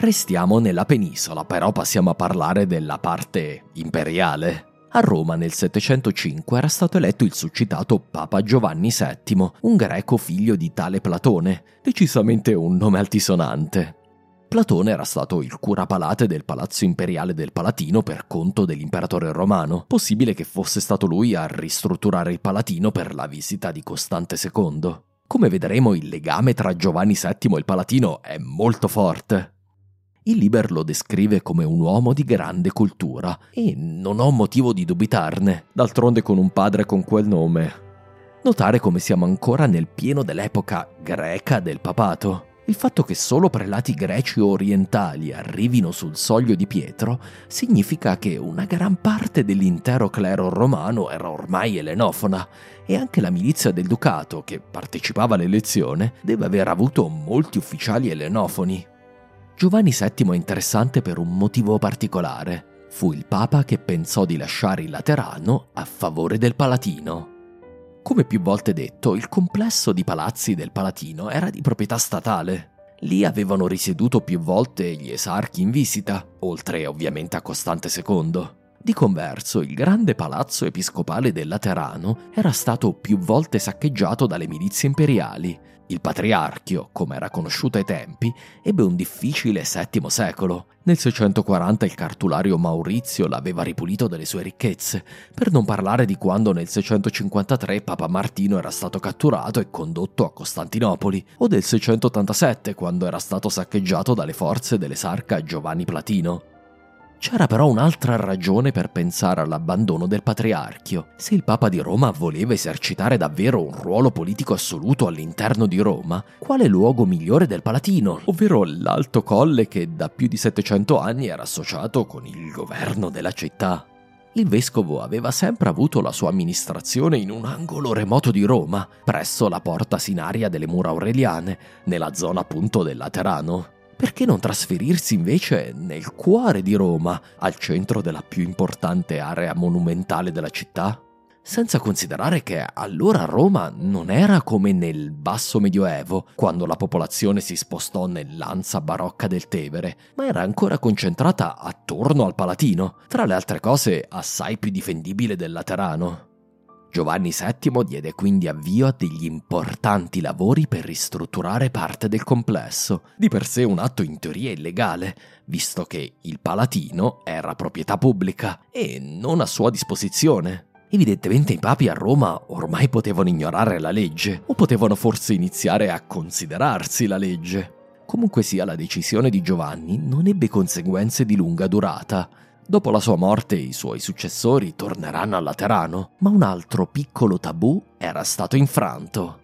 Restiamo nella penisola, però passiamo a parlare della parte imperiale. A Roma nel 705 era stato eletto il succitato Papa Giovanni VII, un greco figlio di tale Platone, decisamente un nome altisonante. Platone era stato il curapalate del palazzo imperiale del Palatino per conto dell'imperatore romano, possibile che fosse stato lui a ristrutturare il Palatino per la visita di Costante II. Come vedremo, il legame tra Giovanni VII e il Palatino è molto forte. Il Liber lo descrive come un uomo di grande cultura e non ho motivo di dubitarne, d'altronde con un padre con quel nome. Notare come siamo ancora nel pieno dell'epoca greca del papato. Il fatto che solo prelati greci orientali arrivino sul soglio di Pietro significa che una gran parte dell'intero clero romano era ormai elenofona e anche la milizia del ducato, che partecipava all'elezione, deve aver avuto molti ufficiali elenofoni. Giovanni VII è interessante per un motivo particolare. Fu il papa che pensò di lasciare il Laterano a favore del Palatino. Come più volte detto, il complesso di palazzi del Palatino era di proprietà statale. Lì avevano risieduto più volte gli esarchi in visita, oltre ovviamente a Costante II. Di converso, il grande palazzo episcopale del Laterano era stato più volte saccheggiato dalle milizie imperiali. Il patriarchio, come era conosciuto ai tempi, ebbe un difficile VII secolo. Nel 640 il cartulario Maurizio l'aveva ripulito delle sue ricchezze, per non parlare di quando nel 653 Papa Martino era stato catturato e condotto a Costantinopoli, o del 687 quando era stato saccheggiato dalle forze dell'esarca Giovanni Platino. C'era però un'altra ragione per pensare all'abbandono del patriarchio. Se il Papa di Roma voleva esercitare davvero un ruolo politico assoluto all'interno di Roma, quale luogo migliore del Palatino, ovvero l'alto colle che da più di 700 anni era associato con il governo della città? Il vescovo aveva sempre avuto la sua amministrazione in un angolo remoto di Roma, presso la porta sinaria delle mura aureliane, nella zona appunto del Laterano. perché non trasferirsi invece nel cuore di Roma, al centro della più importante area monumentale della città? Senza considerare che allora Roma non era come nel basso medioevo, quando la popolazione si spostò nell'ansa barocca del Tevere, ma era ancora concentrata attorno al Palatino, tra le altre cose assai più difendibile del Laterano. Giovanni VII diede quindi avvio a degli importanti lavori per ristrutturare parte del complesso, di per sé un atto in teoria illegale, visto che il Palatino era proprietà pubblica e non a sua disposizione. Evidentemente i papi a Roma ormai potevano ignorare la legge, o potevano forse iniziare a considerarsi la legge. Comunque sia, la decisione di Giovanni non ebbe conseguenze di lunga durata. Dopo la sua morte i suoi successori torneranno al Laterano, ma un altro piccolo tabù era stato infranto.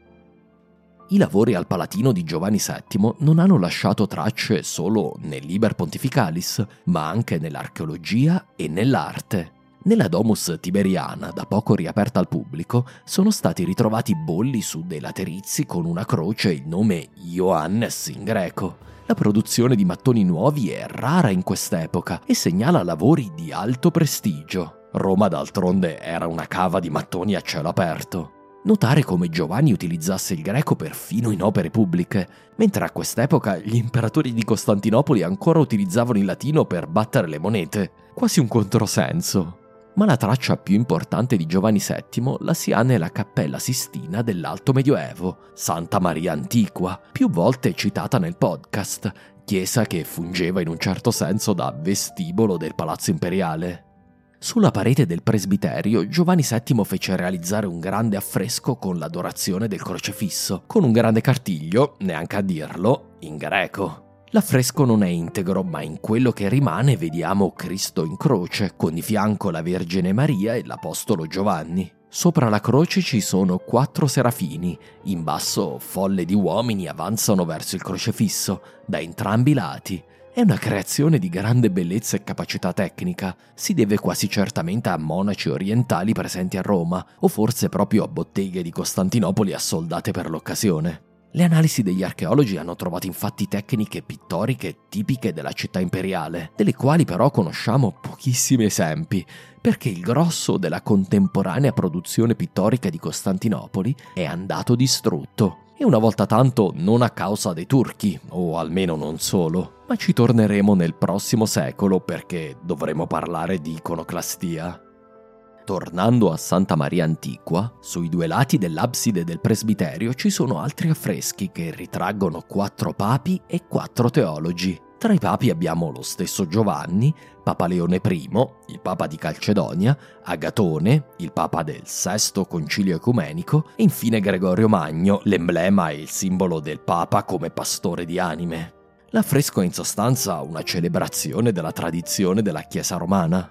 I lavori al Palatino di Giovanni VII non hanno lasciato tracce solo nell'Iber Pontificalis, ma anche nell'archeologia e nell'arte. Nella Domus Tiberiana, da poco riaperta al pubblico, sono stati ritrovati bolli su dei laterizi con una croce e il nome Ioannes in greco. La produzione di mattoni nuovi è rara in quest'epoca e segnala lavori di alto prestigio. Roma, d'altronde, era una cava di mattoni a cielo aperto. Notare come Giovanni utilizzasse il greco perfino in opere pubbliche, mentre a quest'epoca gli imperatori di Costantinopoli ancora utilizzavano il latino per battere le monete. Quasi un controsenso. Ma la traccia più importante di Giovanni VII la si ha nella Cappella Sistina dell'Alto Medioevo, Santa Maria Antiqua, più volte citata nel podcast, chiesa che fungeva in un certo senso da vestibolo del Palazzo Imperiale. Sulla parete del presbiterio Giovanni VII fece realizzare un grande affresco con l'adorazione del crocefisso, con un grande cartiglio, neanche a dirlo, in greco. L'affresco non è integro, ma in quello che rimane vediamo Cristo in croce, con di fianco la Vergine Maria e l'Apostolo Giovanni. Sopra la croce ci sono 4 serafini, in basso folle di uomini avanzano verso il crocefisso, da entrambi i lati. È una creazione di grande bellezza e capacità tecnica, si deve quasi certamente a monaci orientali presenti a Roma, o forse proprio a botteghe di Costantinopoli assoldate per l'occasione. Le analisi degli archeologi hanno trovato infatti tecniche pittoriche tipiche della città imperiale, delle quali però conosciamo pochissimi esempi, perché il grosso della contemporanea produzione pittorica di Costantinopoli è andato distrutto, e una volta tanto non a causa dei turchi, o almeno non solo, ma ci torneremo nel prossimo secolo perché dovremo parlare di iconoclastia. Tornando a Santa Maria Antiqua, sui 2 lati dell'abside del presbiterio ci sono altri affreschi che ritraggono 4 papi e 4 teologi. Tra i papi abbiamo lo stesso Giovanni, Papa Leone I, il Papa di Calcedonia, Agatone, il Papa del VI Concilio Ecumenico e infine Gregorio Magno, l'emblema e il simbolo del Papa come pastore di anime. L'affresco è in sostanza una celebrazione della tradizione della Chiesa romana.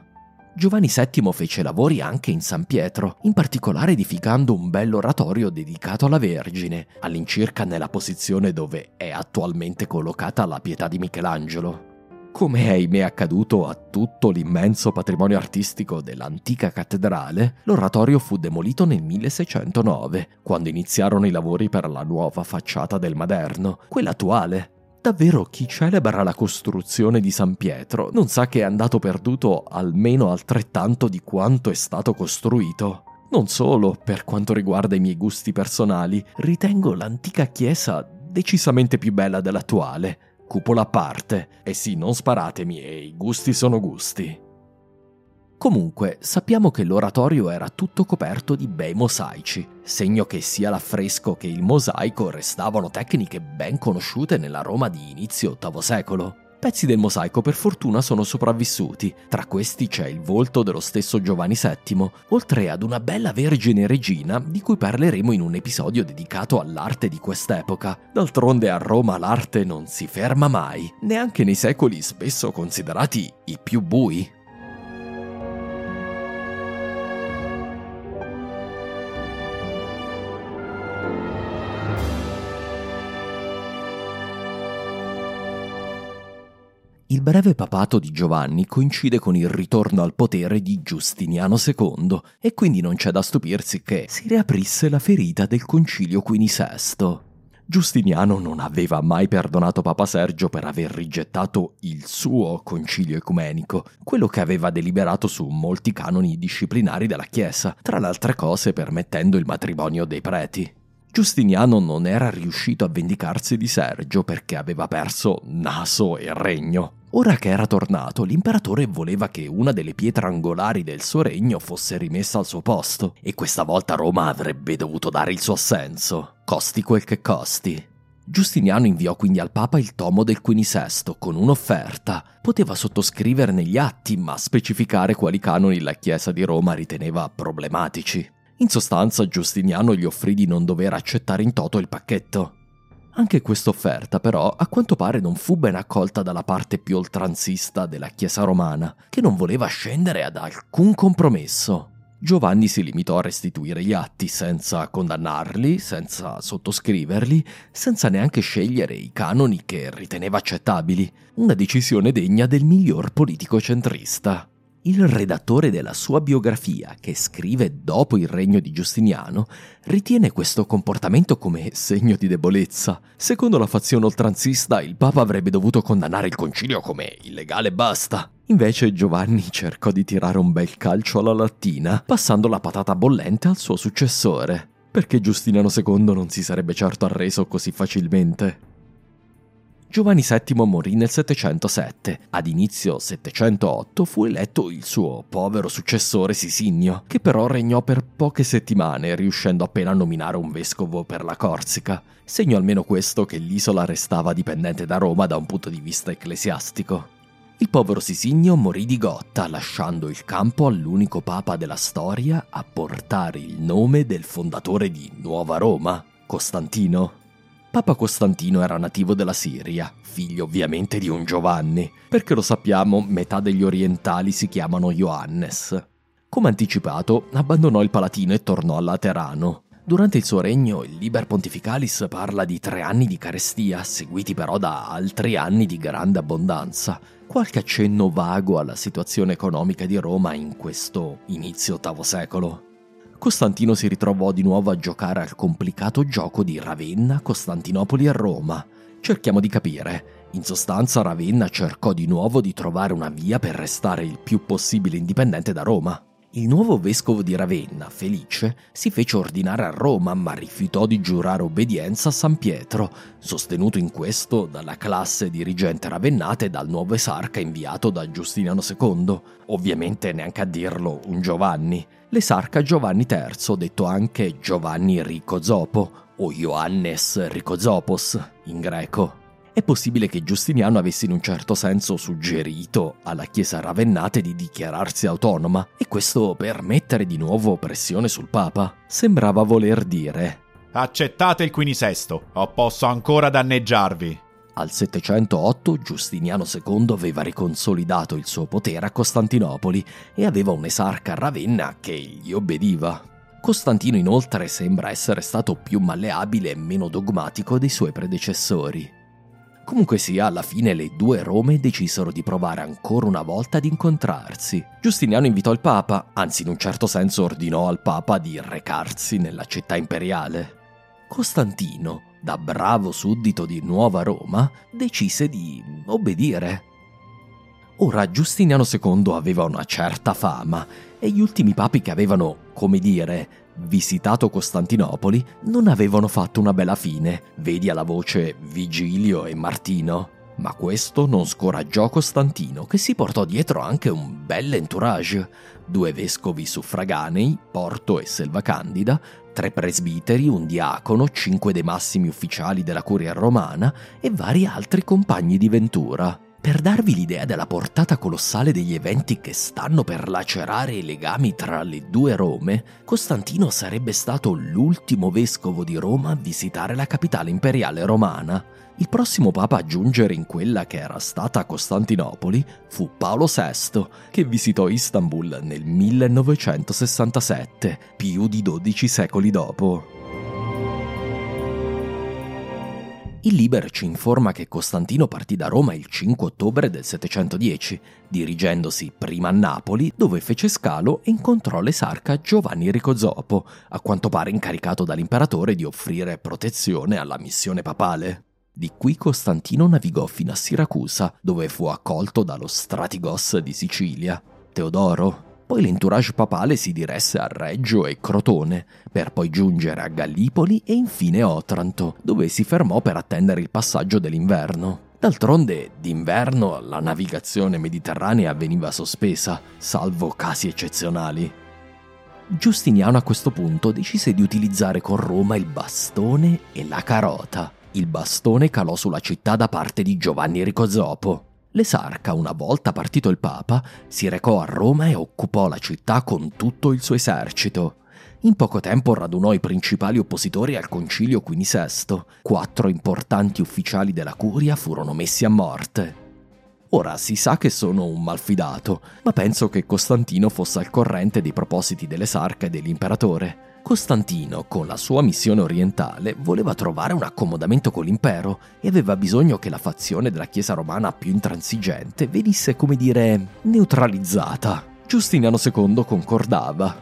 Giovanni VII fece lavori anche in San Pietro, in particolare edificando un bell'oratorio dedicato alla Vergine, all'incirca nella posizione dove è attualmente collocata la Pietà di Michelangelo. Come è ahimè accaduto a tutto l'immenso patrimonio artistico dell'antica cattedrale, l'oratorio fu demolito nel 1609, quando iniziarono i lavori per la nuova facciata del Maderno, quella attuale. Davvero chi celebra la costruzione di San Pietro non sa che è andato perduto almeno altrettanto di quanto è stato costruito. Non solo, per quanto riguarda i miei gusti personali, ritengo l'antica chiesa decisamente più bella dell'attuale, cupola a parte, e sì, non sparatemi, e i gusti sono gusti. Comunque, sappiamo che l'oratorio era tutto coperto di bei mosaici, segno che sia l'affresco che il mosaico restavano tecniche ben conosciute nella Roma di inizio VIII secolo. Pezzi del mosaico per fortuna sono sopravvissuti, tra questi c'è il volto dello stesso Giovanni VII, oltre ad una bella Vergine Regina di cui parleremo in un episodio dedicato all'arte di quest'epoca. D'altronde a Roma l'arte non si ferma mai, neanche nei secoli spesso considerati i più bui. Il breve papato di Giovanni coincide con il ritorno al potere di Giustiniano II e quindi non c'è da stupirsi che si riaprisse la ferita del Concilio XV. Giustiniano non aveva mai perdonato Papa Sergio per aver rigettato il suo concilio ecumenico, quello che aveva deliberato su molti canoni disciplinari della Chiesa, tra le altre cose permettendo il matrimonio dei preti. Giustiniano non era riuscito a vendicarsi di Sergio perché aveva perso naso e regno. Ora che era tornato, l'imperatore voleva che una delle pietre angolari del suo regno fosse rimessa al suo posto, e questa volta Roma avrebbe dovuto dare il suo assenso, costi quel che costi. Giustiniano inviò quindi al Papa il tomo del Quinisesto con un'offerta. Poteva sottoscriverne gli atti, ma specificare quali canoni la Chiesa di Roma riteneva problematici. In sostanza, Giustiniano gli offrì di non dover accettare in toto il pacchetto. Anche questa offerta, però, a quanto pare non fu ben accolta dalla parte più oltranzista della Chiesa romana, che non voleva scendere ad alcun compromesso. Giovanni si limitò a restituire gli atti, senza condannarli, senza sottoscriverli, senza neanche scegliere i canoni che riteneva accettabili, una decisione degna del miglior politico centrista. Il redattore della sua biografia, che scrive dopo il regno di Giustiniano, ritiene questo comportamento come segno di debolezza. Secondo la fazione oltranzista, il Papa avrebbe dovuto condannare il concilio come illegale e basta. Invece Giovanni cercò di tirare un bel calcio alla lattina, passando la patata bollente al suo successore, perché Giustiniano II non si sarebbe certo arreso così facilmente. Giovanni VII morì nel 707. Ad inizio 708 fu eletto il suo povero successore Sisinio, che però regnò per poche settimane, riuscendo appena a nominare un vescovo per la Corsica. Segno almeno questo che l'isola restava dipendente da Roma da un punto di vista ecclesiastico. Il povero Sisinio morì di gotta, lasciando il campo all'unico papa della storia a portare il nome del fondatore di Nuova Roma, Costantino. Papa Costantino era nativo della Siria, figlio ovviamente di un Giovanni, perché lo sappiamo, metà degli orientali si chiamano Ioannes. Come anticipato, abbandonò il Palatino e tornò a Laterano. Durante il suo regno, il Liber Pontificalis parla di 3 anni di carestia, seguiti però da altri anni di grande abbondanza. Qualche accenno vago alla situazione economica di Roma in questo inizio VIII secolo. Costantino si ritrovò di nuovo a giocare al complicato gioco di Ravenna, Costantinopoli e Roma. Cerchiamo di capire. In sostanza Ravenna cercò di nuovo di trovare una via per restare il più possibile indipendente da Roma. Il nuovo vescovo di Ravenna, Felice, si fece ordinare a Roma ma rifiutò di giurare obbedienza a San Pietro, sostenuto in questo dalla classe dirigente ravennata e dal nuovo esarca inviato da Giustiniano II, ovviamente neanche a dirlo un Giovanni. L'esarca Giovanni III, detto anche Giovanni Rico Zopo, o Ioannes Ricozopos in greco. È possibile che Giustiniano avesse in un certo senso suggerito alla Chiesa ravennate di dichiararsi autonoma, e questo per mettere di nuovo pressione sul Papa. Sembrava voler dire: accettate il Quinisesto, o posso ancora danneggiarvi. Al 708 Giustiniano II aveva riconsolidato il suo potere a Costantinopoli e aveva un esarca a Ravenna che gli obbediva. Costantino inoltre sembra essere stato più malleabile e meno dogmatico dei suoi predecessori. Comunque sia, alla fine le due Rome decisero di provare ancora una volta ad incontrarsi. Giustiniano invitò il Papa, anzi in un certo senso ordinò al Papa di recarsi nella città imperiale. Costantino, da bravo suddito di Nuova Roma, decise di obbedire. Ora, Giustiniano II aveva una certa fama e gli ultimi papi che avevano, come dire, visitato Costantinopoli non avevano fatto una bella fine, vedi alla voce Vigilio e Martino. Ma questo non scoraggiò Costantino, che si portò dietro anche un bel entourage: 2 vescovi suffraganei, Porto e Selvacandida, 3 presbiteri, un diacono, 5 dei massimi ufficiali della curia romana e vari altri compagni di ventura. Per darvi l'idea della portata colossale degli eventi che stanno per lacerare i legami tra le due Rome, Costantino sarebbe stato l'ultimo vescovo di Roma a visitare la capitale imperiale romana. Il prossimo papa a giungere in quella che era stata Costantinopoli fu Paolo VI, che visitò Istanbul nel 1967, più di 12 secoli dopo. Il Liber ci informa che Costantino partì da Roma il 5 ottobre del 710, dirigendosi prima a Napoli, dove fece scalo e incontrò l'esarca Giovanni Rico Zopo, a quanto pare incaricato dall'imperatore di offrire protezione alla missione papale. Di qui Costantino navigò fino a Siracusa, dove fu accolto dallo stratigos di Sicilia, Teodoro. Poi l'entourage papale si diresse a Reggio e Crotone, per poi giungere a Gallipoli e infine Otranto, dove si fermò per attendere il passaggio dell'inverno. D'altronde, d'inverno la navigazione mediterranea veniva sospesa, salvo casi eccezionali. Giustiniano a questo punto decise di utilizzare con Roma il bastone e la carota. Il bastone calò sulla città da parte di Giovanni Rico Zopo. L'esarca, una volta partito il Papa, si recò a Roma e occupò la città con tutto il suo esercito. In poco tempo radunò i principali oppositori al concilio quinisesto. 4 importanti ufficiali della curia furono messi a morte. Ora si sa che sono un malfidato, ma penso che Costantino fosse al corrente dei propositi dell'esarca e dell'imperatore. Costantino, con la sua missione orientale, voleva trovare un accomodamento con l'impero e aveva bisogno che la fazione della Chiesa romana più intransigente venisse, come dire, neutralizzata. Giustiniano II concordava.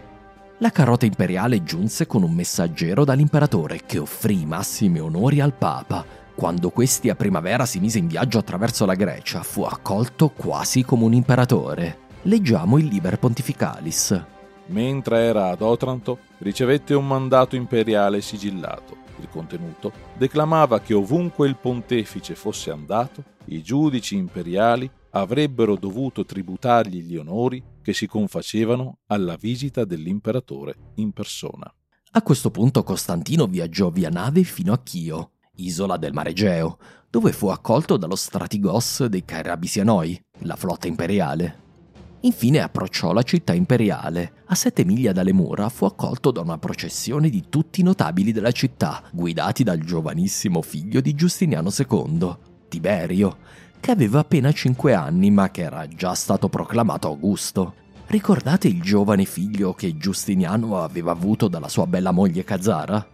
La carota imperiale giunse con un messaggero dall'imperatore che offrì i massimi onori al Papa. Quando questi a primavera si mise in viaggio attraverso la Grecia, fu accolto quasi come un imperatore. Leggiamo il Liber Pontificalis. Mentre era ad Otranto, ricevette un mandato imperiale sigillato. Il contenuto declamava che ovunque il pontefice fosse andato, i giudici imperiali avrebbero dovuto tributargli gli onori che si confacevano alla visita dell'imperatore in persona. A questo punto Costantino viaggiò via nave fino a Chio, isola del Mar Egeo, dove fu accolto dallo stratigos dei Carabisianoi, la flotta imperiale. Infine approcciò la città imperiale. A 7 miglia dalle mura fu accolto da una processione di tutti i notabili della città, guidati dal giovanissimo figlio di Giustiniano II, Tiberio, che aveva appena 5 anni ma che era già stato proclamato Augusto. Ricordate il giovane figlio che Giustiniano aveva avuto dalla sua bella moglie Cazzara?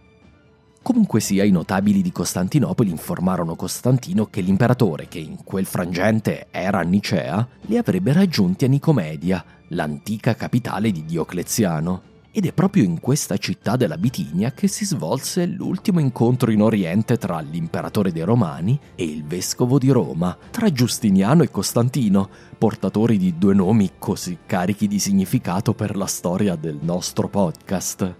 Comunque sia, i notabili di Costantinopoli informarono Costantino che l'imperatore, che in quel frangente era a Nicea, li avrebbe raggiunti a Nicomedia, l'antica capitale di Diocleziano. Ed è proprio in questa città della Bitinia che si svolse l'ultimo incontro in Oriente tra l'imperatore dei Romani e il vescovo di Roma, tra Giustiniano e Costantino, portatori di 2 nomi così carichi di significato per la storia del nostro podcast.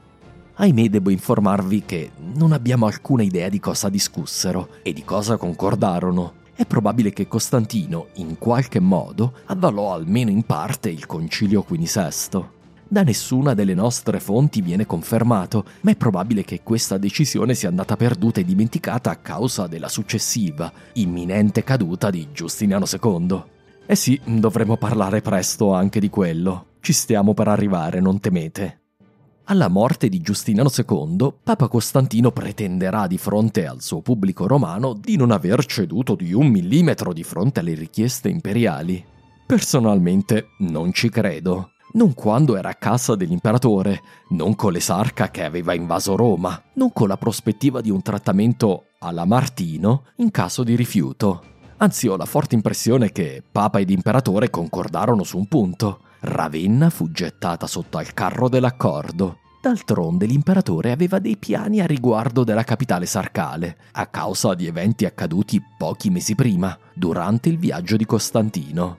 Ahimè, devo informarvi che non abbiamo alcuna idea di cosa discussero e di cosa concordarono. È probabile che Costantino, in qualche modo, avvalò almeno in parte il concilio quinisesto. Da nessuna delle nostre fonti viene confermato, ma è probabile che questa decisione sia andata perduta e dimenticata a causa della successiva, imminente caduta di Giustiniano II. Eh sì, dovremo parlare presto anche di quello. Ci stiamo per arrivare, non temete. Alla morte di Giustiniano II, Papa Costantino pretenderà di fronte al suo pubblico romano di non aver ceduto di 1 millimetro di fronte alle richieste imperiali. Personalmente non ci credo. Non quando era a casa dell'imperatore, non con l'esarca che aveva invaso Roma, non con la prospettiva di un trattamento alla Martino in caso di rifiuto. Anzi, ho la forte impressione che Papa ed imperatore concordarono su un punto. Ravenna fu gettata sotto al carro dell'accordo. D'altronde l'imperatore aveva dei piani a riguardo della capitale sarcale, a causa di eventi accaduti pochi mesi prima, durante il viaggio di Costantino.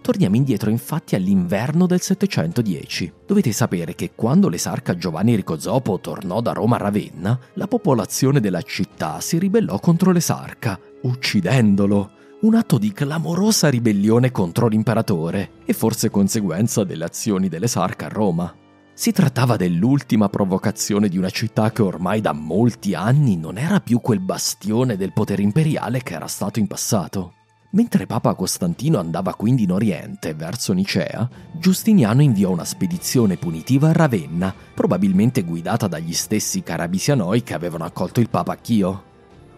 Torniamo indietro infatti all'inverno del 710. Dovete sapere che quando l'esarca Giovanni Rico Zopo tornò da Roma a Ravenna, la popolazione della città si ribellò contro l'esarca, uccidendolo. Un atto di clamorosa ribellione contro l'imperatore e forse conseguenza delle azioni dell'esarca a Roma. Si trattava dell'ultima provocazione di una città che ormai da molti anni non era più quel bastione del potere imperiale che era stato in passato. Mentre Papa Costantino andava quindi in Oriente, verso Nicea, Giustiniano inviò una spedizione punitiva a Ravenna, probabilmente guidata dagli stessi Carabisianoi che avevano accolto il Papa a Chio.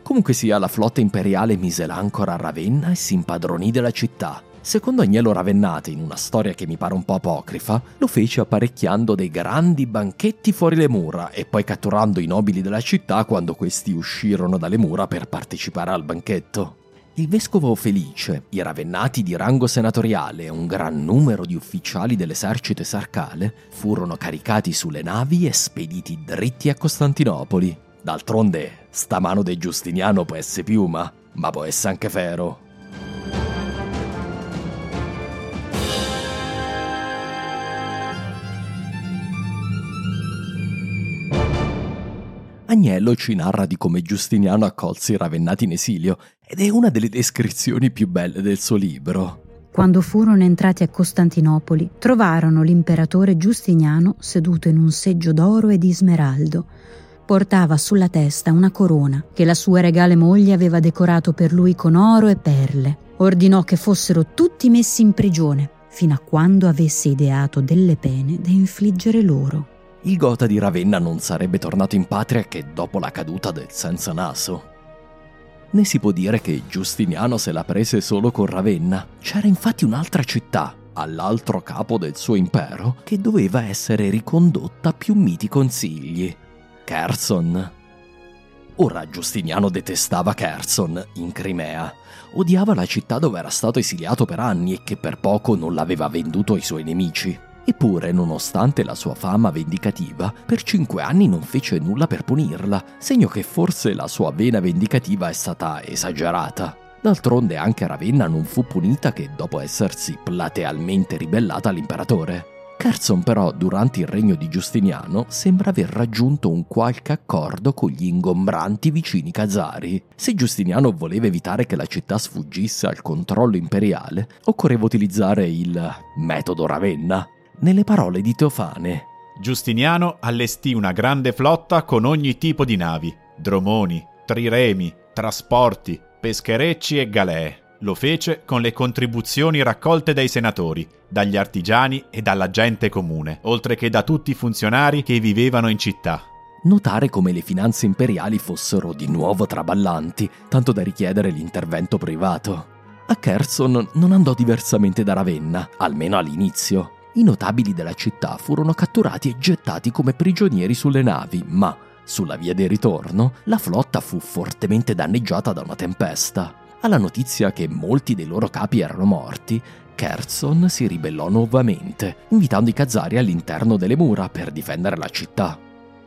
Comunque sia, la flotta imperiale mise l'ancora a Ravenna e si impadronì della città. Secondo Agnello Ravennate, in una storia che mi pare un po' apocrifa, lo fece apparecchiando dei grandi banchetti fuori le mura e poi catturando i nobili della città quando questi uscirono dalle mura per partecipare al banchetto. Il vescovo Felice, i Ravennati di rango senatoriale e un gran numero di ufficiali dell'esercito esarcale furono caricati sulle navi e spediti dritti a Costantinopoli. D'altronde, sta mano de Giustiniano può essere piuma, ma può essere anche ferro. Agnello ci narra di come Giustiniano accolse i Ravennati in esilio ed è una delle descrizioni più belle del suo libro. Quando furono entrati a Costantinopoli, trovarono l'imperatore Giustiniano seduto in un seggio d'oro e di smeraldo. Portava sulla testa una corona che la sua regale moglie aveva decorato per lui con oro e perle. Ordinò che fossero tutti messi in prigione, fino a quando avesse ideato delle pene da infliggere loro. Il Gota di Ravenna non sarebbe tornato in patria che dopo la caduta del Senza Naso. Né si può dire che Giustiniano se la prese solo con Ravenna. C'era infatti un'altra città, all'altro capo del suo impero, che doveva essere ricondotta a più miti consigli: Cherson. Ora Giustiniano detestava Cherson, in Crimea. Odiava la città dove era stato esiliato per anni e che per poco non l'aveva venduto ai suoi nemici. Eppure, nonostante la sua fama vendicativa, per 5 anni non fece nulla per punirla, segno che forse la sua vena vendicativa è stata esagerata. D'altronde anche Ravenna non fu punita che dopo essersi platealmente ribellata all'imperatore. Cherson però, durante il regno di Giustiniano, sembra aver raggiunto un qualche accordo con gli ingombranti vicini Kazari. Se Giustiniano voleva evitare che la città sfuggisse al controllo imperiale, occorreva utilizzare il metodo Ravenna. Nelle parole di Teofane, Giustiniano allestì una grande flotta con ogni tipo di navi, dromoni, triremi, trasporti, pescherecci e galee. Lo fece con le contribuzioni raccolte dai senatori, dagli artigiani e dalla gente comune, oltre che da tutti i funzionari che vivevano in città. Notare come le finanze imperiali fossero di nuovo traballanti, tanto da richiedere l'intervento privato. A Cherson non andò diversamente da Ravenna, almeno all'inizio. I notabili della città furono catturati e gettati come prigionieri sulle navi, ma, sulla via del ritorno, la flotta fu fortemente danneggiata da una tempesta. Alla notizia che molti dei loro capi erano morti, Cherson si ribellò nuovamente, invitando i Kazari all'interno delle mura per difendere la città.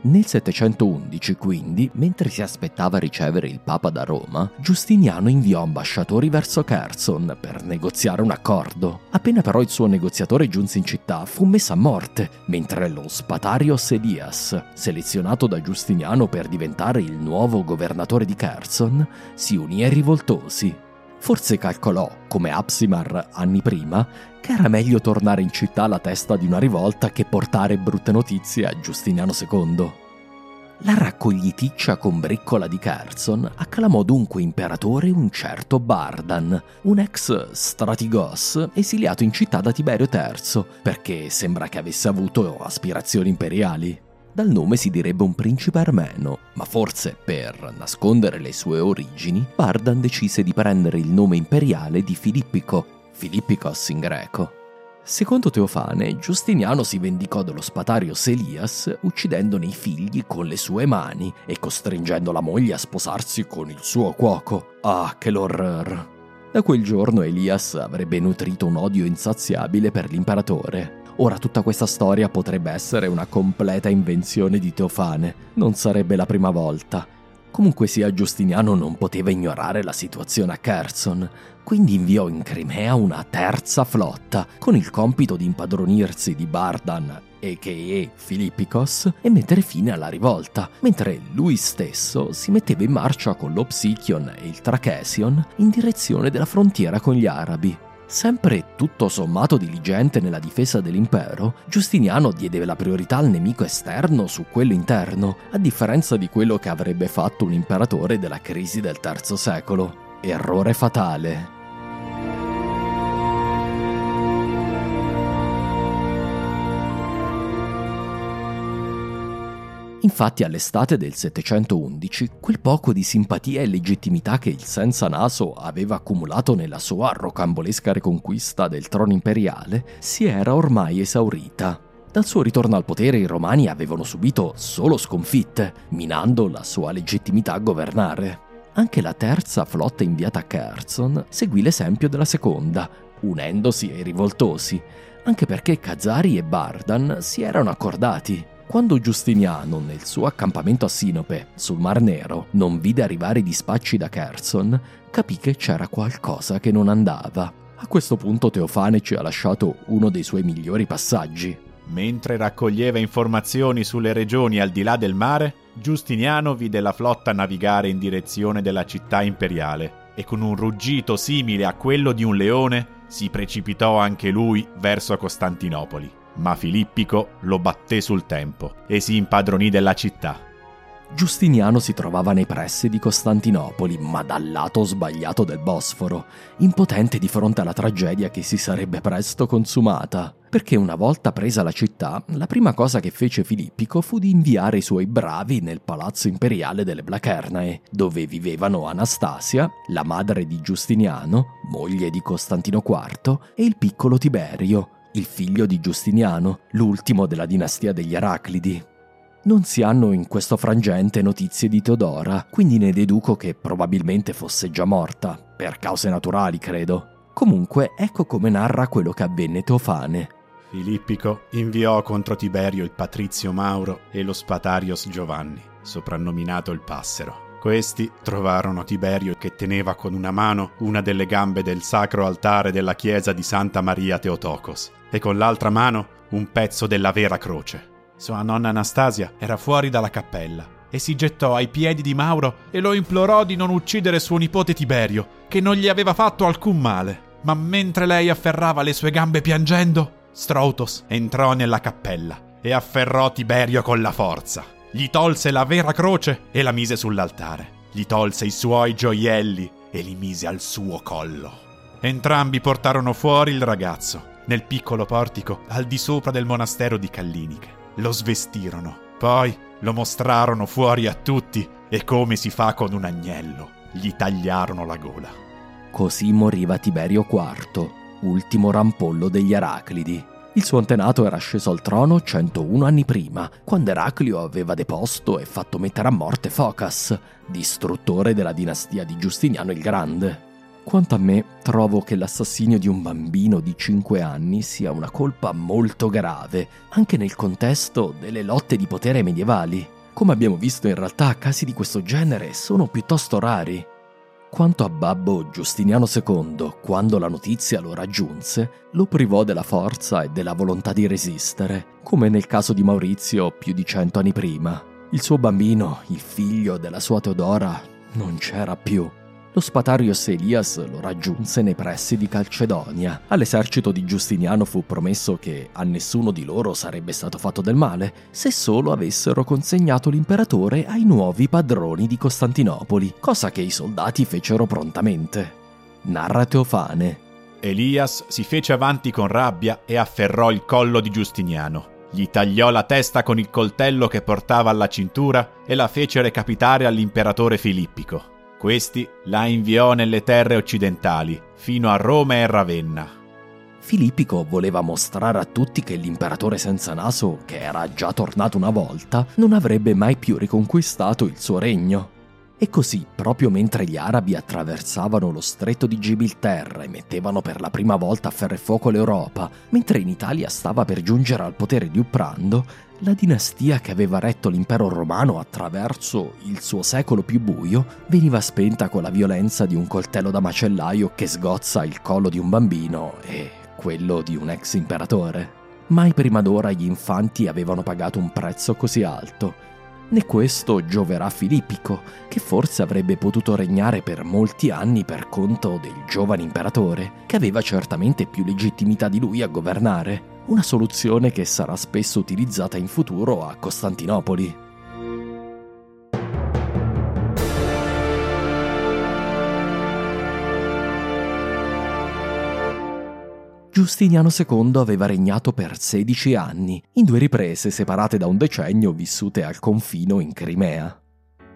Nel 711, quindi, mentre si aspettava a ricevere il Papa da Roma, Giustiniano inviò ambasciatori verso Cherson per negoziare un accordo. Appena però il suo negoziatore giunse in città, fu messo a morte, mentre lo spatario Sedias, selezionato da Giustiniano per diventare il nuovo governatore di Cherson, si unì ai rivoltosi. Forse calcolò, come Apsimar anni prima, che era meglio tornare in città alla testa di una rivolta che portare brutte notizie a Giustiniano II. La raccogliticcia combriccola di Cherson acclamò dunque imperatore un certo Bardan, un ex stratigos esiliato in città da Tiberio III, perché sembra che avesse avuto aspirazioni imperiali. Dal nome si direbbe un principe armeno, ma forse, per nascondere le sue origini, Bardan decise di prendere il nome imperiale di Filippico, Filippicos in greco. Secondo Teofane, Giustiniano si vendicò dello spatario Selias uccidendone i figli con le sue mani e costringendo la moglie a sposarsi con il suo cuoco. Ah, che l'orror! Da quel giorno Elias avrebbe nutrito un odio insaziabile per l'imperatore. Ora tutta questa storia potrebbe essere una completa invenzione di Teofane, non sarebbe la prima volta. Comunque sia, Giustiniano non poteva ignorare la situazione a Cherson, quindi inviò in Crimea una terza flotta, con il compito di impadronirsi di Bardan, a.k.a. Filippicos, e mettere fine alla rivolta, mentre lui stesso si metteva in marcia con lo Psichion e il Trachesion in direzione della frontiera con gli arabi. Sempre tutto sommato diligente nella difesa dell'impero, Giustiniano diede la priorità al nemico esterno su quello interno, a differenza di quello che avrebbe fatto un imperatore della crisi del III secolo. Errore fatale. Infatti all'estate del 711 quel poco di simpatia e legittimità che il senza naso aveva accumulato nella sua rocambolesca reconquista del trono imperiale si era ormai esaurita. Dal suo ritorno al potere i romani avevano subito solo sconfitte, minando la sua legittimità a governare. Anche la terza flotta inviata a Kherson seguì l'esempio della seconda, unendosi ai rivoltosi, anche perché Khazari e Bardan si erano accordati. Quando Giustiniano, nel suo accampamento a Sinope, sul Mar Nero, non vide arrivare i dispacci da Kherson, capì che c'era qualcosa che non andava. A questo punto Teofane ci ha lasciato uno dei suoi migliori passaggi. Mentre raccoglieva informazioni sulle regioni al di là del mare, Giustiniano vide la flotta navigare in direzione della città imperiale e con un ruggito simile a quello di un leone si precipitò anche lui verso Costantinopoli, ma Filippico lo batté sul tempo e si impadronì della città. Giustiniano si trovava nei pressi di Costantinopoli, ma dal lato sbagliato del Bosforo, impotente di fronte alla tragedia che si sarebbe presto consumata. Perché una volta presa la città, la prima cosa che fece Filippico fu di inviare i suoi bravi nel palazzo imperiale delle Blachernae, dove vivevano Anastasia, la madre di Giustiniano, moglie di Costantino IV, e il piccolo Tiberio, il figlio di Giustiniano, l'ultimo della dinastia degli Eraclidi. Non si hanno in questo frangente notizie di Teodora, quindi ne deduco che probabilmente fosse già morta, per cause naturali credo. Comunque ecco come narra quello che avvenne Teofane. Filippico inviò contro Tiberio il patrizio Mauro e lo spatarios Giovanni, soprannominato il Passero. Questi trovarono Tiberio che teneva con una mano una delle gambe del sacro altare della chiesa di Santa Maria Teotocos e con l'altra mano un pezzo della vera croce. Sua nonna Anastasia era fuori dalla cappella e si gettò ai piedi di Mauro e lo implorò di non uccidere suo nipote Tiberio, che non gli aveva fatto alcun male. Ma mentre lei afferrava le sue gambe piangendo, Stroutos entrò nella cappella e afferrò Tiberio con la forza. Gli tolse la vera croce e la mise sull'altare. Gli tolse i suoi gioielli e li mise al suo collo. Entrambi portarono fuori il ragazzo nel piccolo portico al di sopra del monastero di Calliniche. Lo svestirono, poi lo mostrarono fuori a tutti e, come si fa con un agnello, gli tagliarono la gola. Così moriva Tiberio IV, ultimo rampollo degli Eraclidi. Il suo antenato era sceso al trono 101 anni prima, quando Eraclio aveva deposto e fatto mettere a morte Phocas, distruttore della dinastia di Giustiniano il Grande. Quanto a me, trovo che l'assassinio di un bambino di 5 anni sia una colpa molto grave, anche nel contesto delle lotte di potere medievali. Come abbiamo visto, in realtà casi di questo genere sono piuttosto rari. Quanto a babbo Giustiniano II, quando la notizia lo raggiunse, lo privò della forza e della volontà di resistere, come nel caso di Maurizio più di 100 anni prima. Il suo bambino, il figlio della sua Teodora, non c'era più. Lo spatarios Elias lo raggiunse nei pressi di Calcedonia. All'esercito di Giustiniano fu promesso che a nessuno di loro sarebbe stato fatto del male se solo avessero consegnato l'imperatore ai nuovi padroni di Costantinopoli, cosa che i soldati fecero prontamente. Narra Teofane. Elias si fece avanti con rabbia e afferrò il collo di Giustiniano. Gli tagliò la testa con il coltello che portava alla cintura e la fece recapitare all'imperatore Filippico. Questi la inviò nelle terre occidentali, fino a Roma e Ravenna. Filippico voleva mostrare a tutti che l'imperatore senza naso, che era già tornato una volta, non avrebbe mai più riconquistato il suo regno. E così, proprio mentre gli arabi attraversavano lo stretto di Gibilterra e mettevano per la prima volta a ferro e fuoco l'Europa, mentre in Italia stava per giungere al potere di Uprando, la dinastia che aveva retto l'impero romano attraverso il suo secolo più buio veniva spenta con la violenza di un coltello da macellaio che sgozza il collo di un bambino e quello di un ex imperatore. Mai prima d'ora gli infanti avevano pagato un prezzo così alto. Né questo gioverà Filippico, che forse avrebbe potuto regnare per molti anni per conto del giovane imperatore, che aveva certamente più legittimità di lui a governare. Una soluzione che sarà spesso utilizzata in futuro a Costantinopoli. Giustiniano II aveva regnato per 16 anni, in due riprese separate da un decennio vissute al confino in Crimea.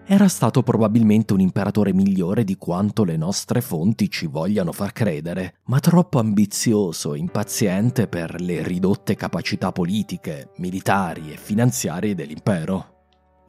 Era stato probabilmente un imperatore migliore di quanto le nostre fonti ci vogliano far credere, ma troppo ambizioso e impaziente per le ridotte capacità politiche, militari e finanziarie dell'impero.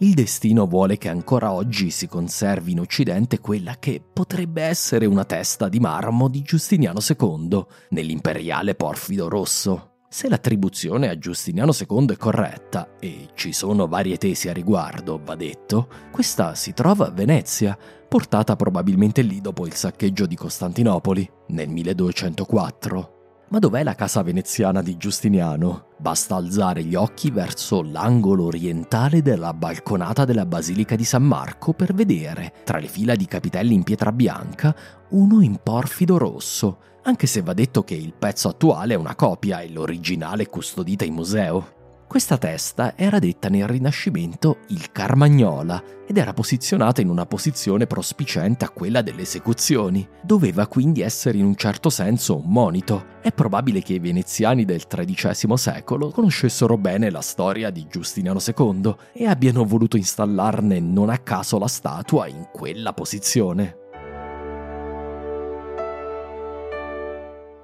Il destino vuole che ancora oggi si conservi in Occidente quella che potrebbe essere una testa di marmo di Giustiniano II, nell'imperiale porfido rosso. Se l'attribuzione a Giustiniano II è corretta, e ci sono varie tesi a riguardo, va detto, questa si trova a Venezia, portata probabilmente lì dopo il saccheggio di Costantinopoli, nel 1204. Ma dov'è la casa veneziana di Giustiniano? Basta alzare gli occhi verso l'angolo orientale della balconata della Basilica di San Marco per vedere, tra le fila di capitelli in pietra bianca, uno in porfido rosso, anche se va detto che il pezzo attuale è una copia e l'originale è custodita in museo. Questa testa era detta nel Rinascimento il Carmagnola ed era posizionata in una posizione prospiciente a quella delle esecuzioni. Doveva quindi essere in un certo senso un monito. È probabile che i veneziani del XIII secolo conoscessero bene la storia di Giustiniano II e abbiano voluto installarne non a caso la statua in quella posizione.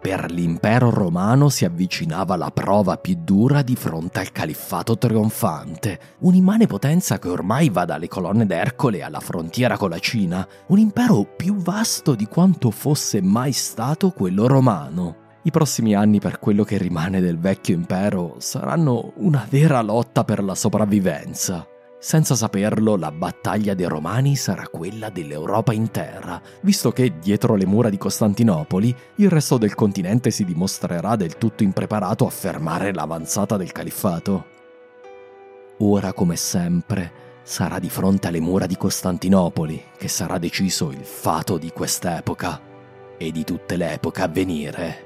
Per l'impero romano si avvicinava la prova più dura di fronte al califfato trionfante, un'immane potenza che ormai va dalle colonne d'Ercole alla frontiera con la Cina, un impero più vasto di quanto fosse mai stato quello romano. I prossimi anni per quello che rimane del vecchio impero saranno una vera lotta per la sopravvivenza. Senza saperlo, la battaglia dei Romani sarà quella dell'Europa intera, visto che dietro le mura di Costantinopoli il resto del continente si dimostrerà del tutto impreparato a fermare l'avanzata del califfato. Ora, come sempre, sarà di fronte alle mura di Costantinopoli che sarà deciso il fato di quest'epoca e di tutte le epoche a venire.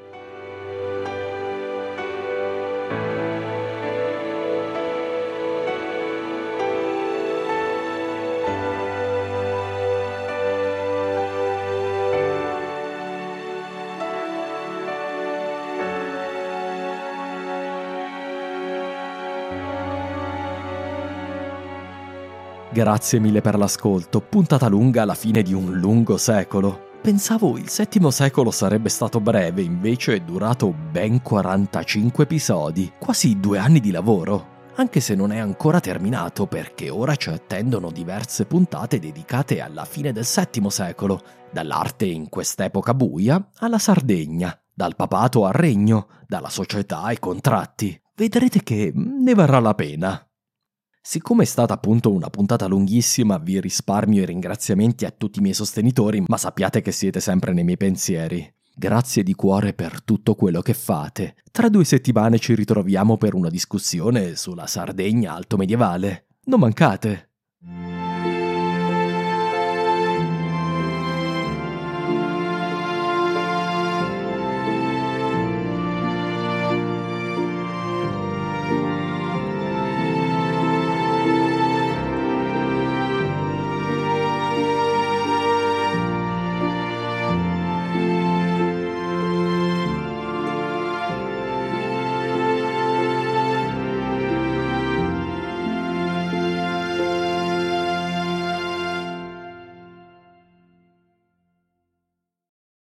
Grazie mille per l'ascolto, puntata lunga alla fine di un lungo secolo. Pensavo il VII secolo sarebbe stato breve, invece è durato ben 45 episodi, quasi 2 anni di lavoro. Anche se non è ancora terminato, perché ora ci attendono diverse puntate dedicate alla fine del VII secolo, dall'arte in quest'epoca buia alla Sardegna, dal papato al regno, dalla società ai contratti. Vedrete che ne varrà la pena. Siccome è stata appunto una puntata lunghissima, vi risparmio i ringraziamenti a tutti i miei sostenitori, ma sappiate che siete sempre nei miei pensieri. Grazie di cuore per tutto quello che fate. Tra 2 settimane ci ritroviamo per una discussione sulla Sardegna altomedievale. Non mancate!